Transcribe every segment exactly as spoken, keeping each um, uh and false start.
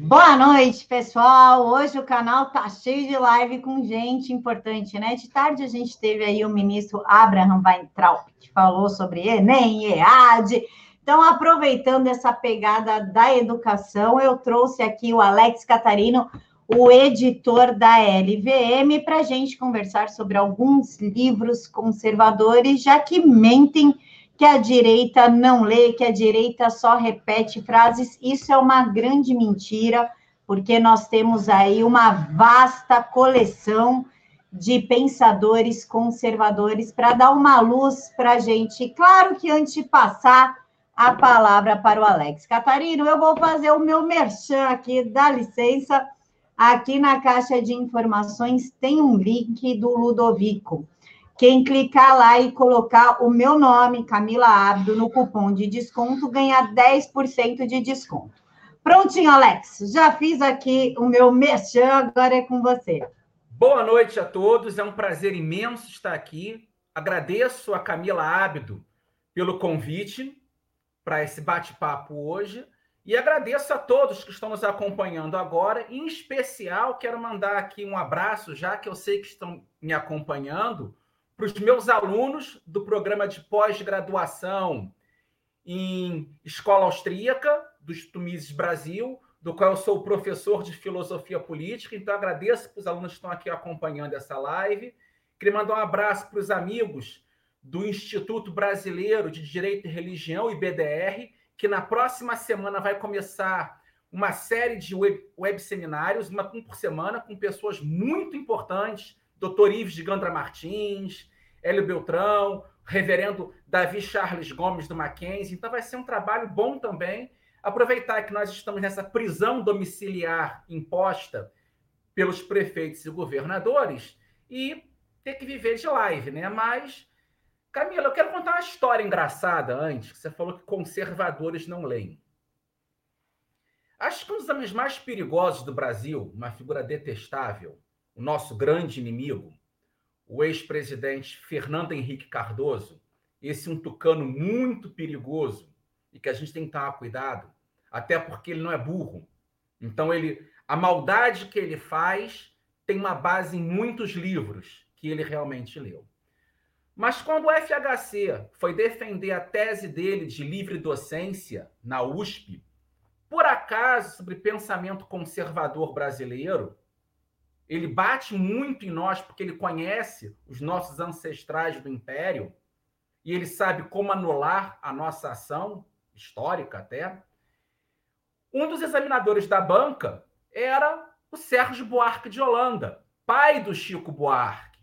Boa noite, pessoal. Hoje o canal tá cheio de live com gente importante, né? De tarde a gente teve aí o ministro Abraham Weintraub, que falou sobre Enem, EAD. Então, aproveitando essa pegada da educação, eu trouxe aqui o Alex Catarino, o editor da L V M, para a gente conversar sobre alguns livros conservadores, já que mentem que a direita não lê, que a direita só repete frases. Isso é uma grande mentira, porque nós temos aí uma vasta coleção de pensadores conservadores para dar uma luz para a gente. Claro que antes de passar a palavra para o Alex Catarino, eu vou fazer o meu merchan aqui, dá licença. Aqui na caixa de informações tem um link do Ludovico. Quem clicar lá e colocar o meu nome, Camila Abdo, no cupom de desconto, ganha dez por cento de desconto. Prontinho, Alex. Já fiz aqui o meu merchan, agora é com você. Boa noite a todos. É um prazer imenso estar aqui. Agradeço a Camila Abdo pelo convite para esse bate-papo hoje. E agradeço a todos que estão nos acompanhando agora. Em especial, quero mandar aqui um abraço, já que eu sei que estão me acompanhando, para os meus alunos do programa de pós-graduação em Escola Austríaca, do Instituto Mises Brasil, do qual eu sou professor de filosofia política. Então, agradeço para os alunos que estão aqui acompanhando essa live. Queria mandar um abraço para os amigos do Instituto Brasileiro de Direito e Religião, I B D R, que na próxima semana vai começar uma série de web, web seminários, uma por semana, com pessoas muito importantes, doutor Ives de Gandra Martins, Hélio Beltrão, reverendo Davi Charles Gomes do Mackenzie. Então vai ser um trabalho bom também. Aproveitar que nós estamos nessa prisão domiciliar imposta pelos prefeitos e governadores e ter que viver de live, né? Mas, Camila, eu quero contar uma história engraçada antes, que você falou que conservadores não leem. Acho que um dos homens mais perigosos do Brasil, uma figura detestável, o nosso grande inimigo, o ex-presidente Fernando Henrique Cardoso, esse um tucano muito perigoso e que a gente tem que tomar cuidado, até porque ele não é burro. Então, ele, a maldade que ele faz tem uma base em muitos livros que ele realmente leu. Mas quando o F H C foi defender a tese dele de livre docência na U S P, por acaso, sobre pensamento conservador brasileiro, ele bate muito em nós porque ele conhece os nossos ancestrais do Império e ele sabe como anular a nossa ação histórica até. Um dos examinadores da banca era o Sérgio Buarque de Holanda, pai do Chico Buarque.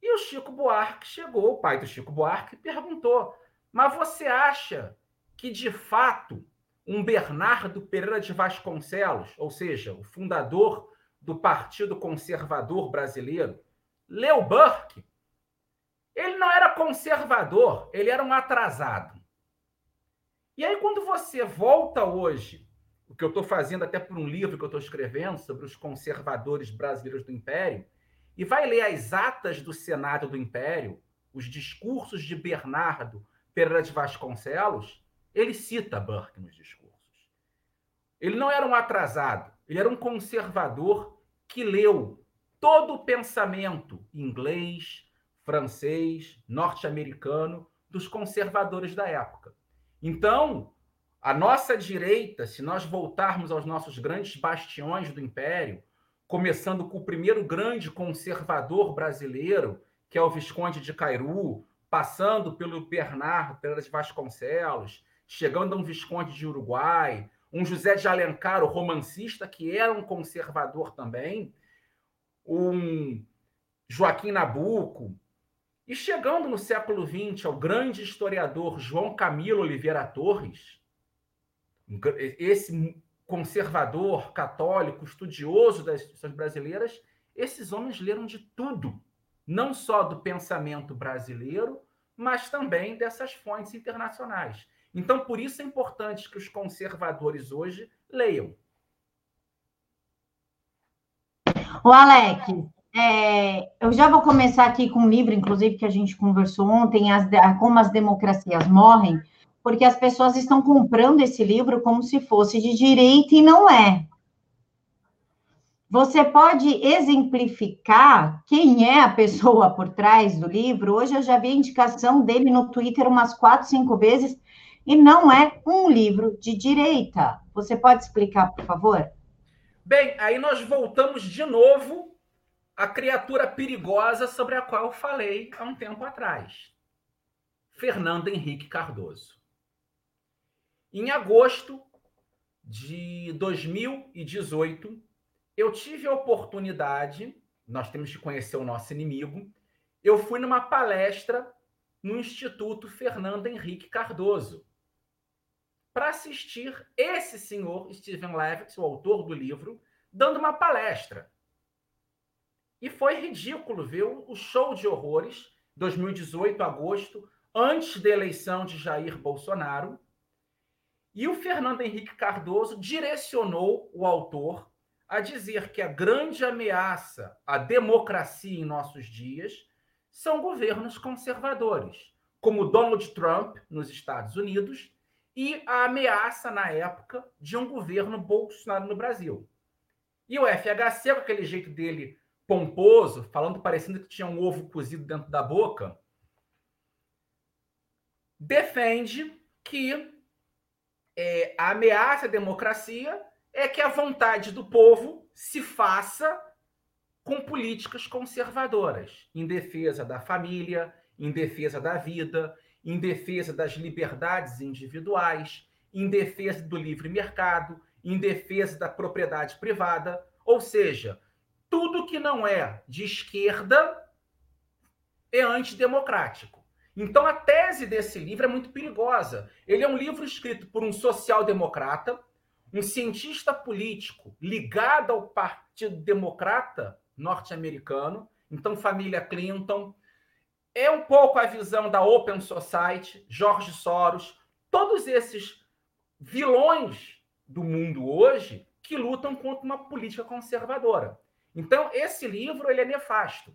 E o Chico Buarque chegou, o pai do Chico Buarque, e perguntou: mas você acha que, de fato, um Bernardo Pereira de Vasconcelos, ou seja, o fundador do Partido Conservador Brasileiro, leu Burke? Ele não era conservador, ele era um atrasado. E aí, quando você volta hoje, o que eu estou fazendo até por um livro que eu estou escrevendo sobre os conservadores brasileiros do Império, e vai ler as atas do Senado do Império, os discursos de Bernardo Pereira de Vasconcelos, ele cita Burke nos discursos. Ele não era um atrasado, ele era um conservador que leu todo o pensamento inglês, francês, norte-americano dos conservadores da época. Então, a nossa direita, se nós voltarmos aos nossos grandes bastiões do Império, começando com o primeiro grande conservador brasileiro, que é o Visconde de Cairu, passando pelo Bernardo Pereira de Vasconcelos, chegando a um Visconde de Uruguai, um José de Alencar, o romancista, que era um conservador também, um Joaquim Nabuco, e chegando no século vinte ao grande historiador João Camilo Oliveira Torres, esse conservador católico, estudioso das instituições brasileiras, esses homens leram de tudo, não só do pensamento brasileiro, mas também dessas fontes internacionais. Então, por isso é importante que os conservadores hoje leiam. O Alex, é, eu já vou começar aqui com um livro, inclusive, que a gente conversou ontem, as, Como as Democracias Morrem, porque as pessoas estão comprando esse livro como se fosse de direita e não é. Você pode exemplificar quem é a pessoa por trás do livro? Hoje eu já vi a indicação dele no Twitter umas quatro, cinco vezes, e não é um livro de direita. Você pode explicar, por favor? Bem, aí nós voltamos de novo à criatura perigosa sobre a qual eu falei há um tempo atrás. Fernando Henrique Cardoso. Em agosto de dois mil e dezoito, eu tive a oportunidade, nós temos que conhecer o nosso inimigo, eu fui numa palestra no Instituto Fernando Henrique Cardoso para assistir esse senhor, Stephen Levitt, o autor do livro, dando uma palestra. E foi ridículo ver o show de horrores, dois mil e dezoito, agosto, antes da eleição de Jair Bolsonaro. E o Fernando Henrique Cardoso direcionou o autor a dizer que a grande ameaça à democracia em nossos dias são governos conservadores, como Donald Trump nos Estados Unidos e a ameaça, na época, de um governo Bolsonaro no Brasil. E o F H C, com aquele jeito dele pomposo, falando parecendo que tinha um ovo cozido dentro da boca, defende que é, a ameaça à democracia é que a vontade do povo se faça com políticas conservadoras, em defesa da família, em defesa da vida, em defesa das liberdades individuais, em defesa do livre mercado, em defesa da propriedade privada. Ou seja, tudo que não é de esquerda é antidemocrático. Então, a tese desse livro é muito perigosa. Ele é um livro escrito por um social-democrata, um cientista político ligado ao Partido Democrata norte-americano, então família Clinton, é um pouco a visão da Open Society, George Soros, todos esses vilões do mundo hoje que lutam contra uma política conservadora. Então, esse livro ele é nefasto.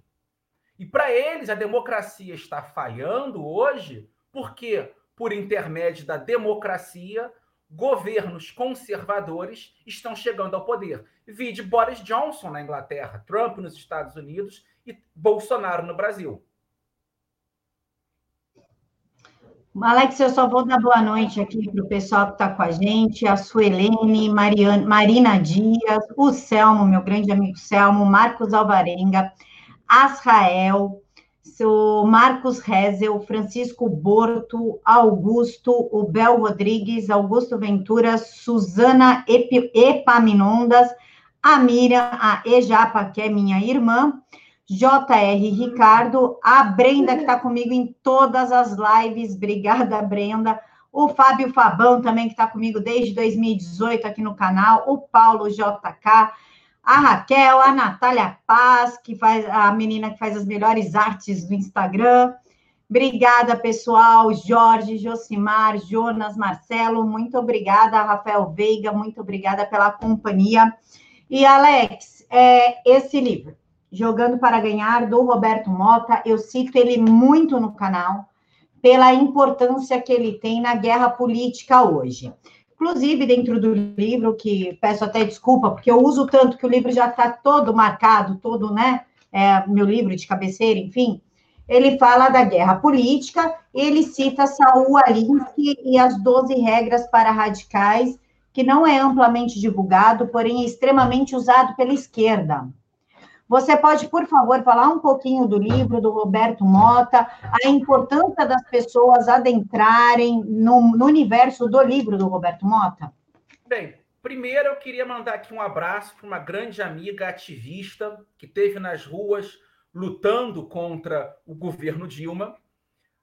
E, para eles, a democracia está falhando hoje porque, por intermédio da democracia, governos conservadores estão chegando ao poder. Vide Boris Johnson na Inglaterra, Trump nos Estados Unidos e Bolsonaro no Brasil. Alex, eu só vou dar boa noite aqui para o pessoal que está com a gente, a Suelene, Mariana, Marina Dias, o Selmo, meu grande amigo Selmo, Marcos Alvarenga, Asrael, o Marcos Rezel, Francisco Borto, Augusto, o Bel Rodrigues, Augusto Ventura, Suzana Ep- Epaminondas, a Miriam, a Ejapa, que é minha irmã, J R Ricardo, a Brenda, que está comigo em todas as lives, obrigada, Brenda, o Fábio Fabão também, que está comigo desde dois mil e dezoito aqui no canal, o Paulo J K, a Raquel, a Natália Paz, que faz, a menina que faz as melhores artes do Instagram. Obrigada, pessoal. Jorge, Josimar, Jonas, Marcelo, muito obrigada. Rafael Veiga, muito obrigada pela companhia. E, Alex, é, esse livro, Jogando para Ganhar, do Roberto Motta, eu cito ele muito no canal, pela importância que ele tem na guerra política hoje. Inclusive, dentro do livro, que peço até desculpa, porque eu uso tanto que o livro já está todo marcado, todo, né, é, meu livro de cabeceira, enfim, ele fala da guerra política, ele cita Saul Alinsky e as doze regras para radicais, que não é amplamente divulgado, porém é extremamente usado pela esquerda. Você pode, por favor, falar um pouquinho do livro do Roberto Motta, a importância das pessoas adentrarem no, no universo do livro do Roberto Motta? Bem, primeiro eu queria mandar aqui um abraço para uma grande amiga ativista que esteve nas ruas lutando contra o governo Dilma,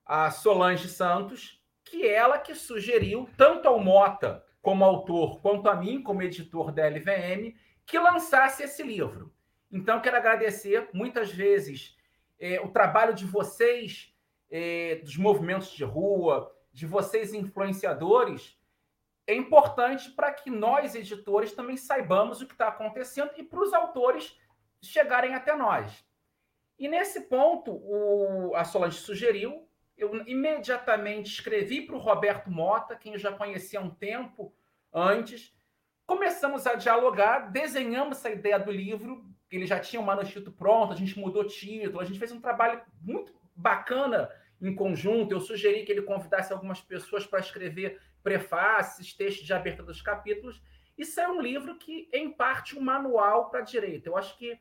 a Solange Santos, que ela que sugeriu, tanto ao Motta como autor, quanto a mim como editor da L V M, que lançasse esse livro. Então, quero agradecer, muitas vezes, eh, o trabalho de vocês, eh, dos movimentos de rua, de vocês influenciadores, é importante para que nós, editores, também saibamos o que está acontecendo e para os autores chegarem até nós. E, nesse ponto, o, a Solange sugeriu, eu imediatamente escrevi para o Roberto Motta, quem eu já conhecia há um tempo antes. Começamos a dialogar, desenhamos essa ideia do livro, ele já tinha um manuscrito pronto, a gente mudou o título, a gente fez um trabalho muito bacana em conjunto. Eu sugeri que ele convidasse algumas pessoas para escrever prefácios, textos de abertura dos capítulos. Isso é um livro que, em parte, um manual para a direita. Eu acho que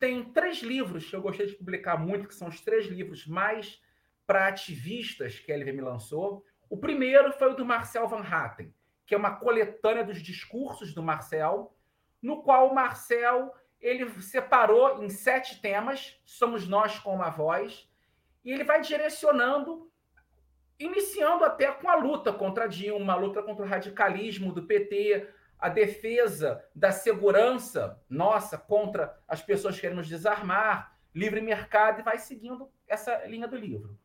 tem três livros que eu gostei de publicar muito, que são os três livros mais para ativistas que a L V M lançou. O primeiro foi o do Marcel van Hattem, que é uma coletânea dos discursos do Marcel, no qual o Marcel ele separou em sete temas, Somos Nós com uma Voz, e ele vai direcionando, iniciando até com a luta contra a Dilma, a luta contra o radicalismo do P T, a defesa da segurança nossa contra as pessoas que querem nos desarmar, livre mercado, e vai seguindo essa linha do livro.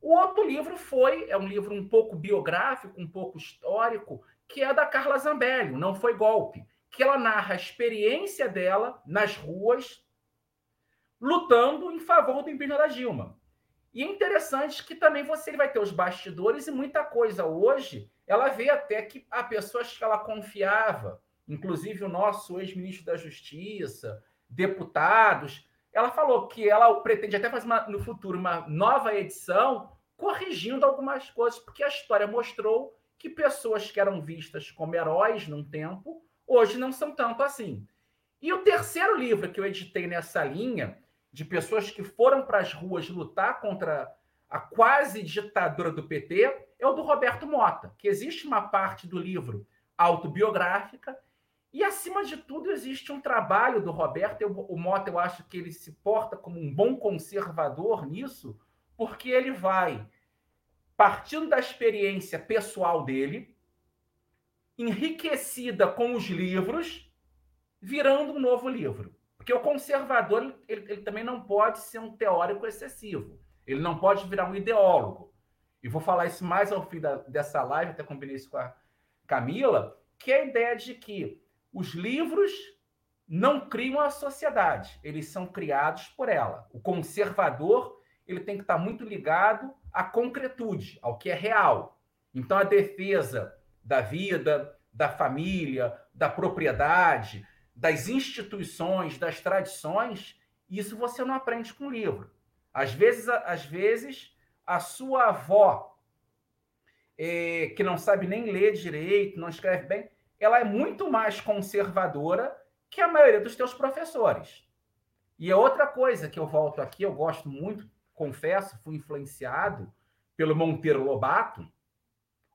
O outro livro foi, é um livro um pouco biográfico, um pouco histórico, que é da Carla Zambelli, Não Foi Golpe, que ela narra a experiência dela nas ruas, lutando em favor do impeachment da Dilma. E é interessante que também você vai ter os bastidores e muita coisa hoje. Ela vê até que há pessoas que ela confiava, inclusive o nosso ex-ministro da Justiça, deputados. Ela falou que ela pretende até fazer uma, no futuro uma nova edição, corrigindo algumas coisas, porque a história mostrou que pessoas que eram vistas como heróis num tempo, hoje não são tanto assim. E o terceiro livro que eu editei nessa linha, de pessoas que foram para as ruas lutar contra a quase ditadura do P T, é o do Roberto Motta, que existe uma parte do livro autobiográfica e, acima de tudo, existe um trabalho do Roberto. Eu, o Motta, eu acho que ele se porta como um bom conservador nisso, porque ele vai, partindo da experiência pessoal dele, enriquecida com os livros, virando um novo livro. Porque o conservador ele, ele também não pode ser um teórico excessivo. Ele não pode virar um ideólogo. E vou falar isso mais ao fim da, dessa live, até combinei isso com a Camila, que é a ideia de que os livros não criam a sociedade, eles são criados por ela. O conservador ele tem que estar muito ligado à concretude, ao que é real. Então, a defesa da vida, da família, da propriedade, das instituições, das tradições, isso você não aprende com o livro. Às vezes, às vezes a sua avó, é, que não sabe nem ler direito, não escreve bem, ela é muito mais conservadora que a maioria dos teus professores. E é outra coisa que eu volto aqui, eu gosto muito, confesso, fui influenciado pelo Monteiro Lobato.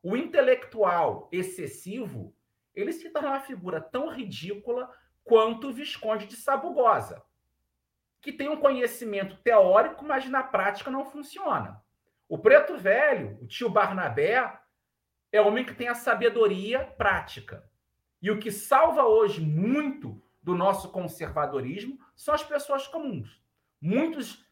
O intelectual excessivo, ele se torna uma figura tão ridícula quanto o Visconde de Sabugosa, que tem um conhecimento teórico, mas na prática não funciona. O preto velho, o tio Barnabé, é o homem que tem a sabedoria prática. E o que salva hoje muito do nosso conservadorismo são as pessoas comuns. Muitos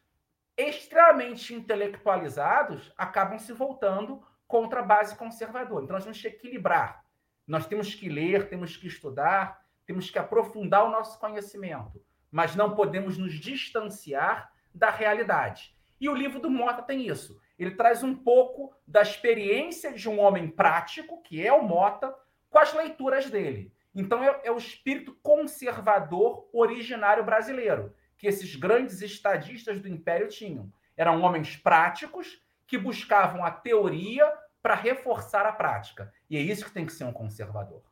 extremamente intelectualizados acabam se voltando contra a base conservadora. Então, nós temos que equilibrar. Nós temos que ler, temos que estudar, temos que aprofundar o nosso conhecimento. Mas não podemos nos distanciar da realidade. E o livro do Motta tem isso. Ele traz um pouco da experiência de um homem prático, que é o Motta, com as leituras dele. Então, é, é o espírito conservador originário brasileiro, que esses grandes estadistas do Império tinham. Eram homens práticos que buscavam a teoria para reforçar a prática. E é isso que tem que ser um conservador.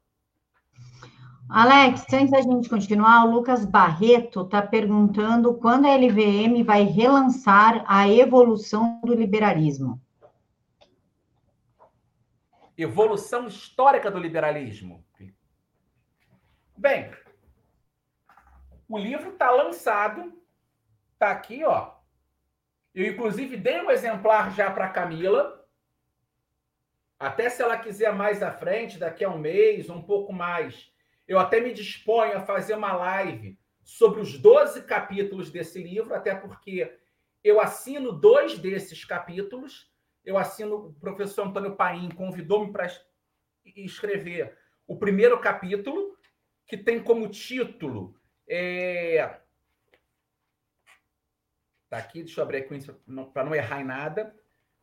Alex, antes da gente continuar, o Lucas Barreto está perguntando quando a L V M vai relançar a evolução do liberalismo. Evolução histórica do liberalismo. Bem, o livro está lançado, está aqui, ó. Eu, inclusive, dei um exemplar já para a Camila. Até se ela quiser mais à frente, daqui a um mês, um pouco mais, eu até me disponho a fazer uma live sobre os doze capítulos desse livro, até porque eu assino dois desses capítulos. Eu assino, o professor Antônio Paim convidou-me para escrever o primeiro capítulo, que tem como título... É... Tá aqui, deixa eu abrir aqui para não errar em nada.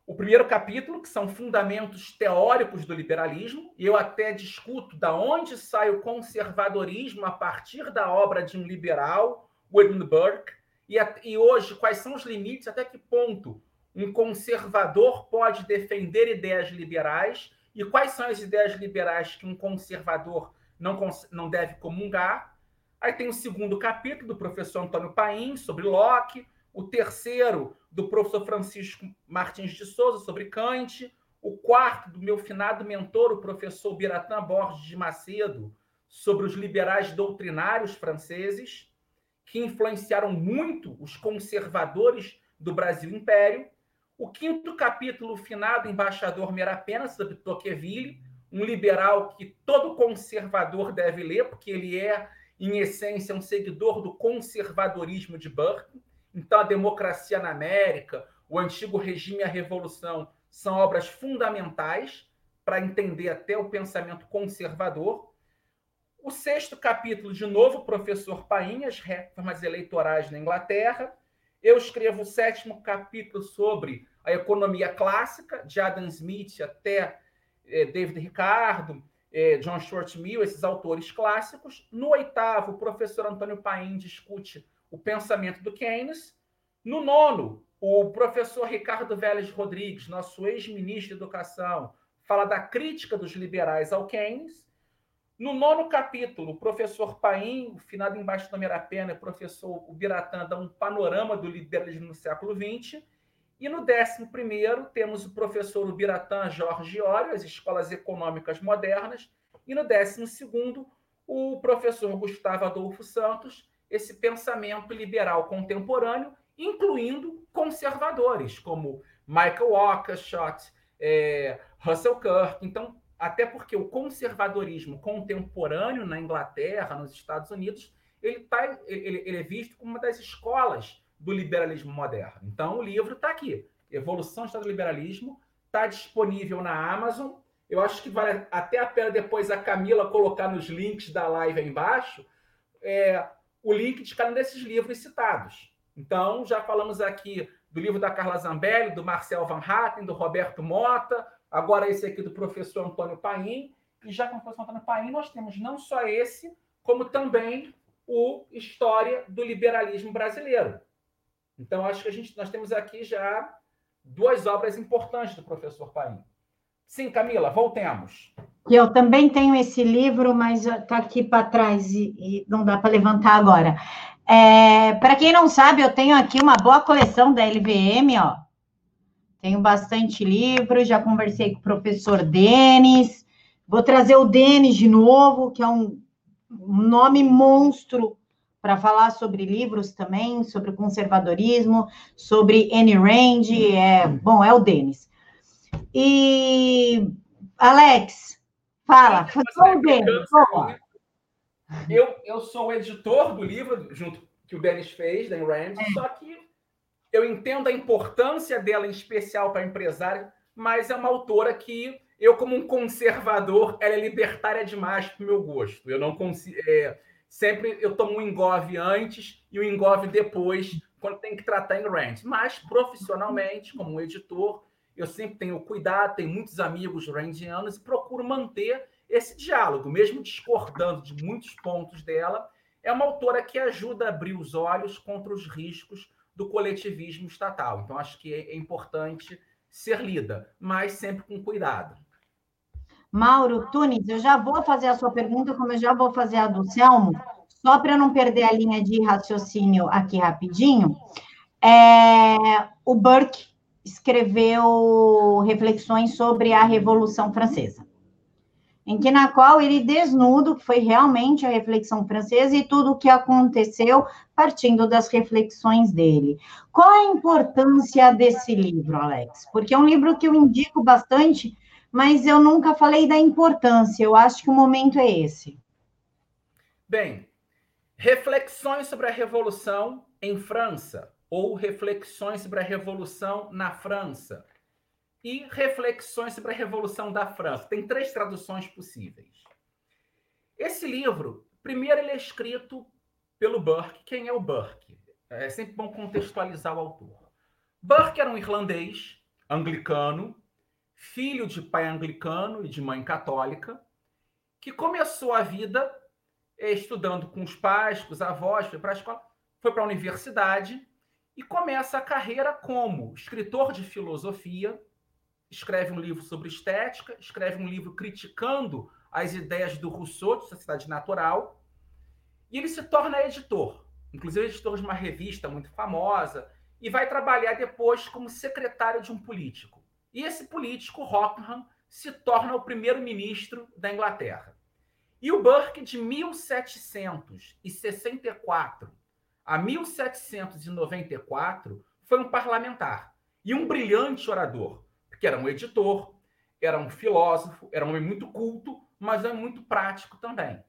o primeiro capítulo, que são fundamentos teóricos do liberalismo, e eu até discuto da onde sai o conservadorismo a partir da obra de um liberal, Edmund Burke, e, e hoje quais são os limites, até que ponto um conservador pode defender ideias liberais e quais são as ideias liberais que um conservador não, cons- não deve comungar. Aí tem o segundo capítulo do professor Antônio Paim, sobre Locke, o terceiro do professor Francisco Martins de Souza, sobre Kant, o quarto do meu finado mentor, o professor Biratã Borges de Macedo, sobre os liberais doutrinários franceses, que influenciaram muito os conservadores do Brasil Império, o quinto capítulo, o finado embaixador Merapena, sobre Tocqueville, um liberal que todo conservador deve ler, porque ele é, em essência, um seguidor do conservadorismo de Burke. Então, a democracia na América, o antigo regime e a revolução são obras fundamentais para entender até o pensamento conservador. O sexto capítulo, de novo, professor Paim, as reformas eleitorais na Inglaterra. Eu escrevo o sétimo capítulo sobre a economia clássica, de Adam Smith até eh, David Ricardo, eh, John Stuart Mill, esses autores clássicos. No oitavo, o professor Antônio Paim discute o pensamento do Keynes. No nono, o professor Ricardo Vélez Rodrigues, nosso ex-ministro de Educação, fala da crítica dos liberais ao Keynes. No nono capítulo, o professor Paim, o finado embaixador Merapena, o professor Biratã dá um panorama do liberalismo no século vinte. E no décimo primeiro, temos o professor Biratã Jorge Óleo, as escolas econômicas modernas. E no décimo segundo, o professor Gustavo Adolfo Santos, esse pensamento liberal contemporâneo, incluindo conservadores, como Michael Oakeshott, é, Russell Kirk. Então, até porque o conservadorismo contemporâneo na Inglaterra, nos Estados Unidos, ele, tá, ele, ele é visto como uma das escolas do liberalismo moderno. Então, o livro está aqui. Evolução do Estado do Liberalismo está disponível na Amazon. Eu acho que vale até a pena depois a Camila colocar nos links da live aí embaixo é, o link de cada um desses livros citados. Então, já falamos aqui do livro da Carla Zambelli, do Marcel van Hattem, do Roberto Motta, agora esse aqui do professor Antônio Paim, e já com o professor Antônio Paim nós temos não só esse, como também o História do Liberalismo Brasileiro. Então, acho que a gente, nós temos aqui já duas obras importantes do professor Paim. Sim, Camila, voltemos. Eu também tenho esse livro, mas está aqui para trás e, e não dá para levantar agora. É, para quem não sabe, eu tenho aqui uma boa coleção da L V M, ó. Tenho bastante livro, já conversei com o professor Denis, vou trazer o Denis de novo, que é um nome monstro para falar sobre livros também, sobre conservadorismo, sobre Anne Rand, é, bom, é o Denis. E, Alex, fala, fala o Denis, fala. Eu, eu sou o editor do livro junto que o Denis fez, da Anne Rand, é. Só que eu entendo a importância dela, em especial para empresário, mas é uma autora que eu, como um conservador, ela é libertária demais para o meu gosto. Eu não consigo. É, sempre eu tomo um engove antes e um engove depois, quando tem que tratar em Rand. Mas, profissionalmente, como um editor, eu sempre tenho cuidado, tenho muitos amigos randianos e procuro manter esse diálogo, mesmo discordando de muitos pontos dela. É uma autora que ajuda a abrir os olhos contra os riscos do coletivismo estatal. Então, acho que é importante ser lida, mas sempre com cuidado. Mauro Tunes, eu já vou fazer a sua pergunta, como eu já vou fazer a do Selmo, só para não perder a linha de raciocínio aqui rapidinho. É, o Burke escreveu reflexões sobre a Revolução Francesa, em que na qual ele desnuda o que foi realmente a reflexão francesa e tudo o que aconteceu partindo das reflexões dele. Qual a importância desse livro, Alex? Porque é um livro que eu indico bastante, mas eu nunca falei da importância. Eu acho que o momento é esse. Bem, reflexões sobre a Revolução em França, ou reflexões sobre a Revolução na França, e reflexões sobre a Revolução da França. Tem três traduções possíveis. Esse livro, primeiro, ele é escrito pelo Burke. Quem é o Burke? É sempre bom contextualizar o autor. Burke era um irlandês, anglicano, filho de pai anglicano e de mãe católica, que começou a vida estudando com os pais, com os avós, foi para a escola, foi para a universidade e começa a carreira como escritor de filosofia, escreve um livro sobre estética, escreve um livro criticando as ideias do Rousseau, de Sociedade Natural, e ele se torna editor, inclusive editor de uma revista muito famosa, e vai trabalhar depois como secretário de um político. E esse político, Rockingham, se torna o primeiro-ministro da Inglaterra. E o Burke, de mil setecentos e sessenta e quatro a mil setecentos e noventa e quatro, foi um parlamentar e um brilhante orador, porque era um editor, era um filósofo, era um homem muito culto, mas é muito prático também.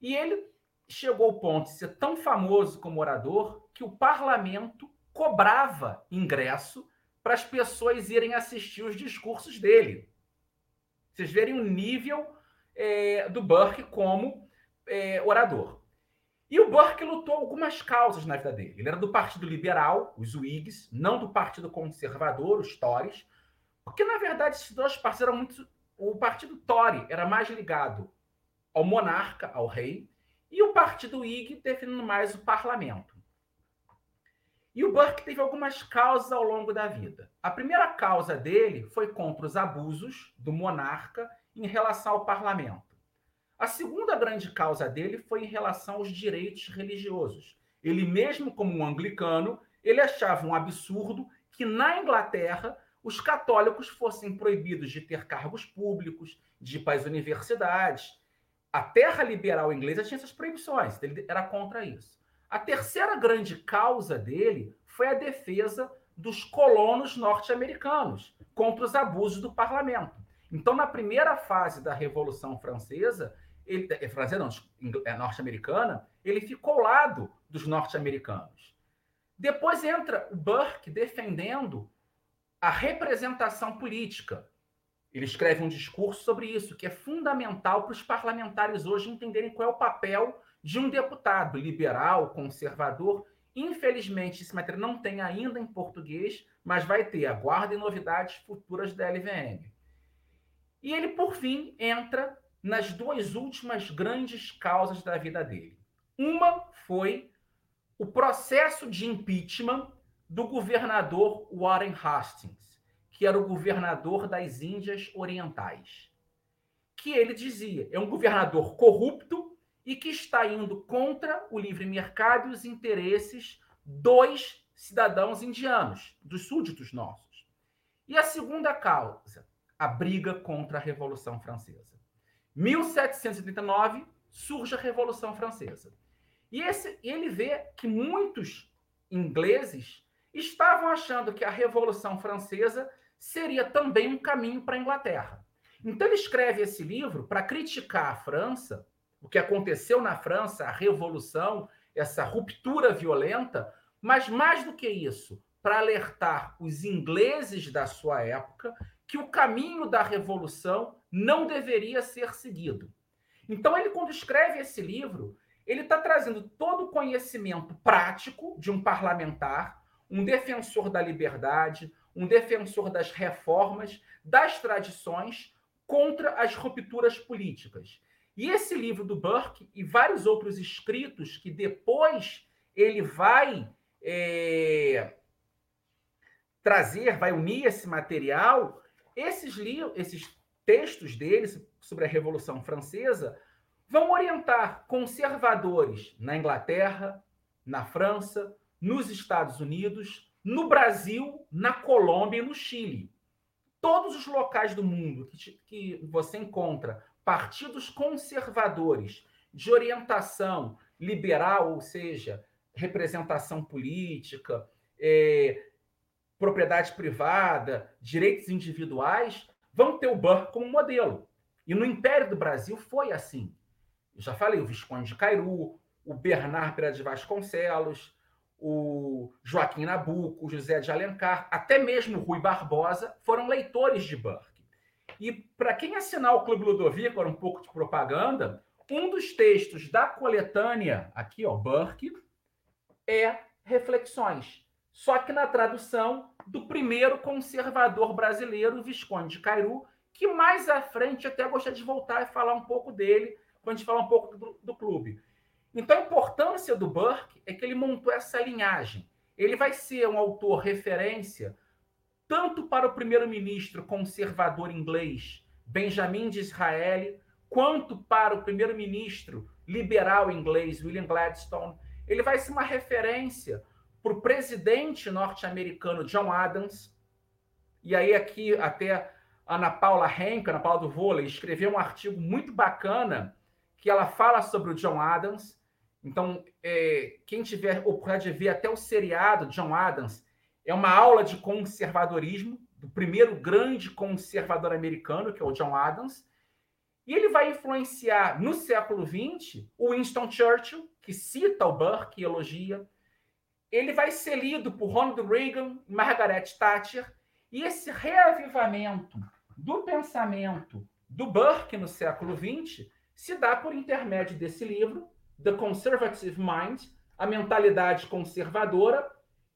E ele chegou ao ponto de ser tão famoso como orador que o parlamento cobrava ingresso para as pessoas irem assistir os discursos dele. Vocês verem o nível é, do Burke como é, orador. E o Burke lutou algumas causas na vida dele. Ele era do Partido Liberal, os Whigs, não do Partido Conservador, os Tories, porque, na verdade, esses dois partidos eram muito... O Partido Tory era mais ligado ao monarca, ao rei, e o Partido Whig definindo mais o parlamento. E o Burke teve algumas causas ao longo da vida. A primeira causa dele foi contra os abusos do monarca em relação ao parlamento. A segunda grande causa dele foi em relação aos direitos religiosos. Ele mesmo, como um anglicano, ele achava um absurdo que, na Inglaterra, os católicos fossem proibidos de ter cargos públicos, de ir para as universidades. A terra liberal inglesa tinha essas proibições, ele era contra isso. A terceira grande causa dele foi a defesa dos colonos norte-americanos contra os abusos do parlamento. Então, na primeira fase da Revolução Francesa, ele, francesa não, é norte-americana, ele ficou ao lado dos norte-americanos. Depois entra o Burke defendendo a representação política. Ele escreve um discurso sobre isso, que é fundamental para os parlamentares hoje entenderem qual é o papel de um deputado liberal, conservador. Infelizmente, esse material não tem ainda em português, mas vai ter. Aguardem novidades futuras da L V M. E ele, por fim, entra nas duas últimas grandes causas da vida dele. Uma foi o processo de impeachment do governador Warren Hastings, que era o governador das Índias Orientais, que ele dizia, é um governador corrupto e que está indo contra o livre mercado e os interesses dos cidadãos indianos, dos súditos nossos. E a segunda causa, a briga contra a Revolução Francesa. mil setecentos e trinta e nove, surge a Revolução Francesa. E esse, ele vê que muitos ingleses estavam achando que a Revolução Francesa seria também um caminho para a Inglaterra. Então ele escreve esse livro para criticar a França, o que aconteceu na França, a Revolução, essa ruptura violenta, mas mais do que isso, para alertar os ingleses da sua época que o caminho da Revolução não deveria ser seguido. Então ele, quando escreve esse livro, ele está trazendo todo o conhecimento prático de um parlamentar, um defensor da liberdade, um defensor das reformas, das tradições, contra as rupturas políticas. E esse livro do Burke e vários outros escritos que depois ele vai é, trazer, vai unir esse material, esses, livros, esses textos dele sobre a Revolução Francesa vão orientar conservadores na Inglaterra, na França, nos Estados Unidos, no Brasil, na Colômbia e no Chile. Todos os locais do mundo que, que você encontra partidos conservadores de orientação liberal, ou seja, representação política, é, propriedade privada, direitos individuais, vão ter o Burke como modelo. E no Império do Brasil foi assim. Eu já falei, o Visconde de Cairu, o Bernardo Pereira de Vasconcelos, o Joaquim Nabuco, o José de Alencar, até mesmo o Rui Barbosa, foram leitores de Burke. E para quem assinar o Clube Ludovico, agora um pouco de propaganda, um dos textos da coletânea, aqui ó, Burke, é Reflexões. Só que na tradução do primeiro conservador brasileiro, Visconde de Cairu, que mais à frente até gostaria de voltar e falar um pouco dele, quando a gente fala um pouco do, do clube. Então, a importância do Buarque é que ele montou essa linhagem. Ele vai ser um autor referência tanto para o primeiro-ministro conservador inglês, Benjamin Disraeli, quanto para o primeiro-ministro liberal inglês, William Gladstone. Ele vai ser uma referência para o presidente norte-americano John Adams. E aí aqui até a Ana Paula Henke, Ana Paula do Vôlei, escreveu um artigo muito bacana que ela fala sobre o John Adams. Então, é, quem tiver oportunidade de ver até o seriado John Adams, é uma aula de conservadorismo, do primeiro grande conservador americano, que é o John Adams. E ele vai influenciar, no século vinte, o Winston Churchill, que cita o Buarque e elogia. Ele vai ser lido por Ronald Reagan e Margaret Thatcher. E esse reavivamento do pensamento do Buarque no século vinte se dá por intermédio desse livro, The Conservative Mind, a mentalidade conservadora,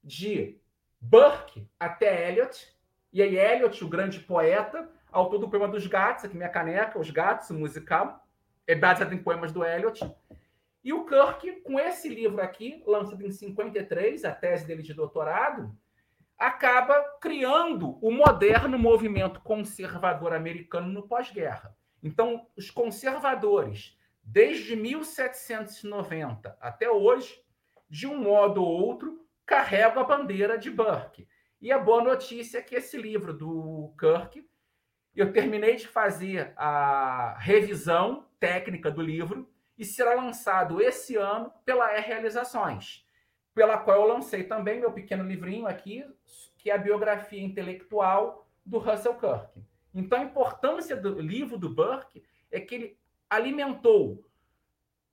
de Buarque até Eliot. E aí Eliot, o grande poeta, autor do poema dos gatos, aqui minha caneca, Os Gatos, o musical, é baseado em poemas do Eliot. E o Kirk, com esse livro aqui, lançado em cinquenta e três, a tese dele de doutorado, acaba criando o moderno movimento conservador americano no pós-guerra. Então, os conservadores, desde mil setecentos e noventa até hoje, de um modo ou outro, carregam a bandeira de Buarque. E a boa notícia é que esse livro do Kirk, eu terminei de fazer a revisão técnica do livro e será lançado esse ano pela E Realizações, pela qual eu lancei também meu pequeno livrinho aqui, que é a biografia intelectual do Russell Kirk. Então, a importância do livro do Buarque é que ele alimentou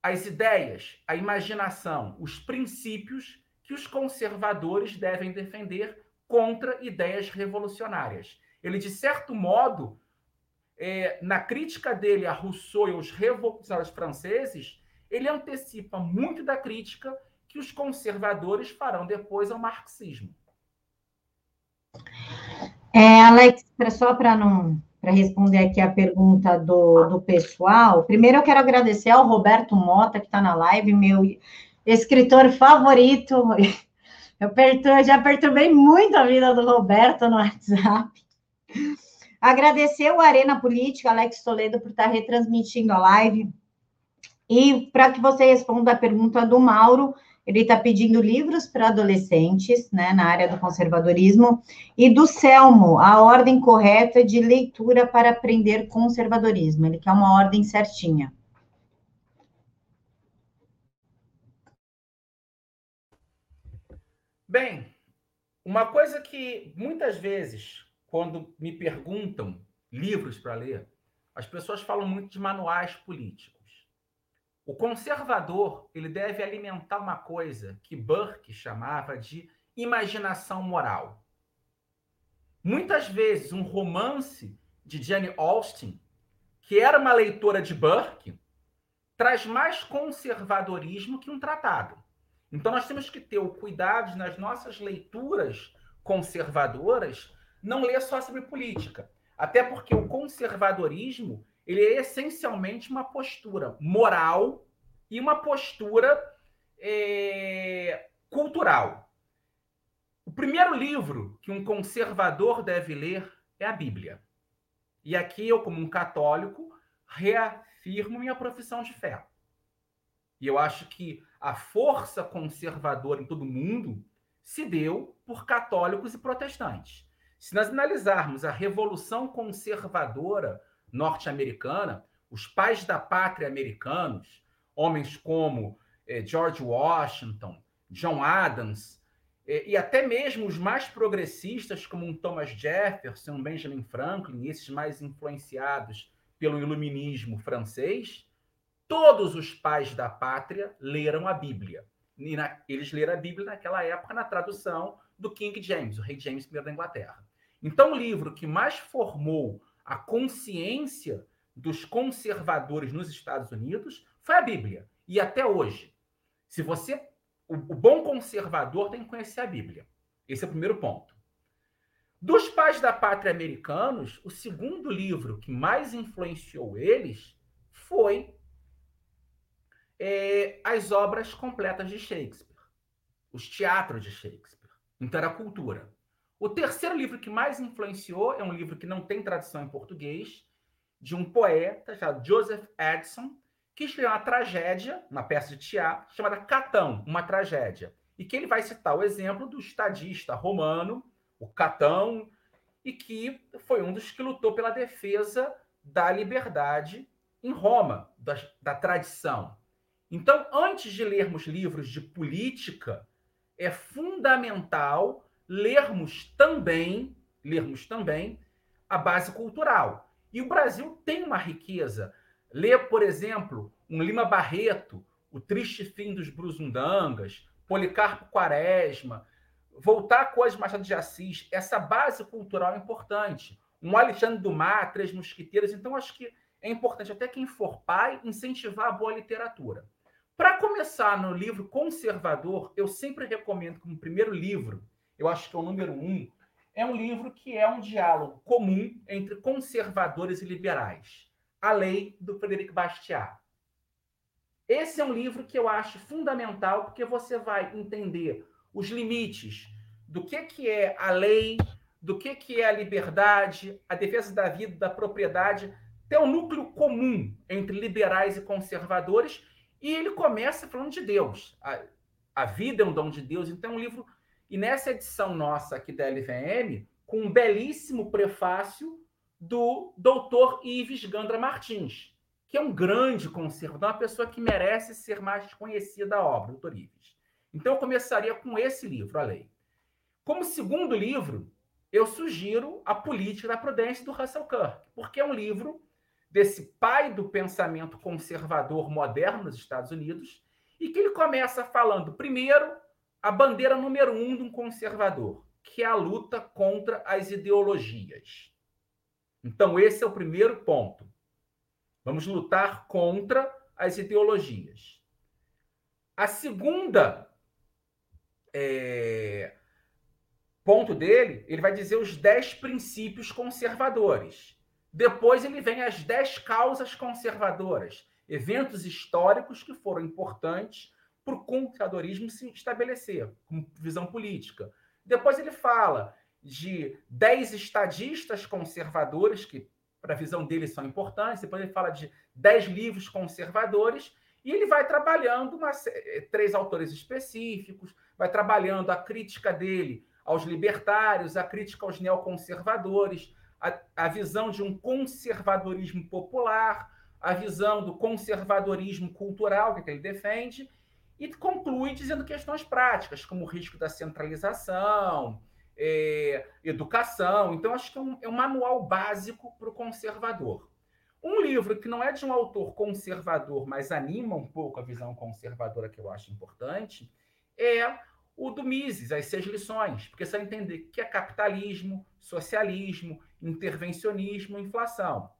as ideias, a imaginação, os princípios que os conservadores devem defender contra ideias revolucionárias. Ele, de certo modo, é, na crítica dele a Rousseau e os revolucionários franceses, ele antecipa muito da crítica que os conservadores farão depois ao marxismo. É, Alex, só para não para responder aqui a pergunta do, do pessoal, primeiro eu quero agradecer ao Roberto Motta, que está na live, meu escritor favorito. Eu pertur- já perturbei muito a vida do Roberto no WhatsApp. Agradecer o Arena Política, Alex Toledo, por estar retransmitindo a live. E para que você responda a pergunta do Mauro, ele está pedindo livros para adolescentes, né, na área do conservadorismo. E do Selmo, a ordem correta de leitura para aprender conservadorismo. Ele quer uma ordem certinha. Bem, uma coisa que muitas vezes, quando me perguntam livros para ler, as pessoas falam muito de manuais políticos. O conservador, ele deve alimentar uma coisa que Buarque chamava de imaginação moral. Muitas vezes, um romance de Jane Austen, que era uma leitora de Buarque, traz mais conservadorismo que um tratado. Então, nós temos que ter o cuidado nas nossas leituras conservadoras, não ler só sobre política, até porque o conservadorismo ele é essencialmente uma postura moral e uma postura é, cultural. O primeiro livro que um conservador deve ler é a Bíblia. E aqui eu, como um católico, reafirmo minha profissão de fé. E eu acho que a força conservadora em todo o mundo se deu por católicos e protestantes. Se nós analisarmos a Revolução Conservadora norte-americana, os pais da pátria americanos, homens como eh, George Washington, John Adams, eh, e até mesmo os mais progressistas, como um Thomas Jefferson, um Benjamin Franklin, esses mais influenciados pelo iluminismo francês, todos os pais da pátria leram a Bíblia. E na, eles leram a Bíblia naquela época na tradução do King James, o rei James primeiro da Inglaterra. Então, o livro que mais formou a consciência dos conservadores nos Estados Unidos foi a Bíblia. E até hoje, se você, o, o bom conservador tem que conhecer a Bíblia. Esse é o primeiro ponto. Dos pais da pátria americanos, o segundo livro que mais influenciou eles foi é, as obras completas de Shakespeare, os teatros de Shakespeare. Então era cultura. O terceiro livro que mais influenciou é um livro que não tem tradução em português, de um poeta chamado Joseph Addison, que escreveu uma tragédia, uma peça de teatro, chamada Catão, uma tragédia, e que ele vai citar o exemplo do estadista romano, o Catão, e que foi um dos que lutou pela defesa da liberdade em Roma, da, da tradição. Então, antes de lermos livros de política, é fundamental lermos também, lermos também a base cultural. E o Brasil tem uma riqueza. Ler, por exemplo, um Lima Barreto, O Triste Fim dos Brusundangas, Policarpo Quaresma, voltar a coisas de Machado de Assis, essa base cultural é importante. Um Alexandre Dumas, Três Mosquiteiros. Então, acho que é importante, até quem for pai, incentivar a boa literatura. Para começar no livro conservador, eu sempre recomendo como primeiro livro, eu acho que é o número um, é um livro que é um diálogo comum entre conservadores e liberais. A Lei, do Frederic Bastiat. Esse é um livro que eu acho fundamental, porque você vai entender os limites do que, que é a lei, do que, que é a liberdade, a defesa da vida, da propriedade. Tem um núcleo comum entre liberais e conservadores, e ele começa falando de Deus. A, a vida é um dom de Deus, então é um livro... E nessa edição nossa aqui da L V M, com um belíssimo prefácio do doutor Ives de Gandra Martins, que é um grande conservador, uma pessoa que merece ser mais conhecida a obra, doutor Ives. Então, eu começaria com esse livro, A Lei. Como segundo livro, eu sugiro A Política da Prudência, do Russell Kirk, porque é um livro desse pai do pensamento conservador moderno nos Estados Unidos, e que ele começa falando, primeiro, a bandeira número um de um conservador, que é a luta contra as ideologias. Então, esse é o primeiro ponto. Vamos lutar contra as ideologias. A segunda é, ponto dele, ele vai dizer os dez princípios conservadores. Depois ele vem as dez causas conservadoras, eventos históricos que foram importantes para o conservadorismo se estabelecer, como visão política. Depois ele fala de dez estadistas conservadores, que, para a visão dele, são importantes. Depois ele fala de dez livros conservadores, e ele vai trabalhando uma, três autores específicos, vai trabalhando a crítica dele aos libertários, a crítica aos neoconservadores, a, a visão de um conservadorismo popular, a visão do conservadorismo cultural que ele defende, e conclui dizendo questões práticas, como o risco da centralização, É, educação. Então, acho que é um, é um manual básico para o conservador. Um livro que não é de um autor conservador, mas anima um pouco a visão conservadora, que eu acho importante, é o do Mises, As Seis Lições, porque você vai entender o que é capitalismo, socialismo, intervencionismo, inflação.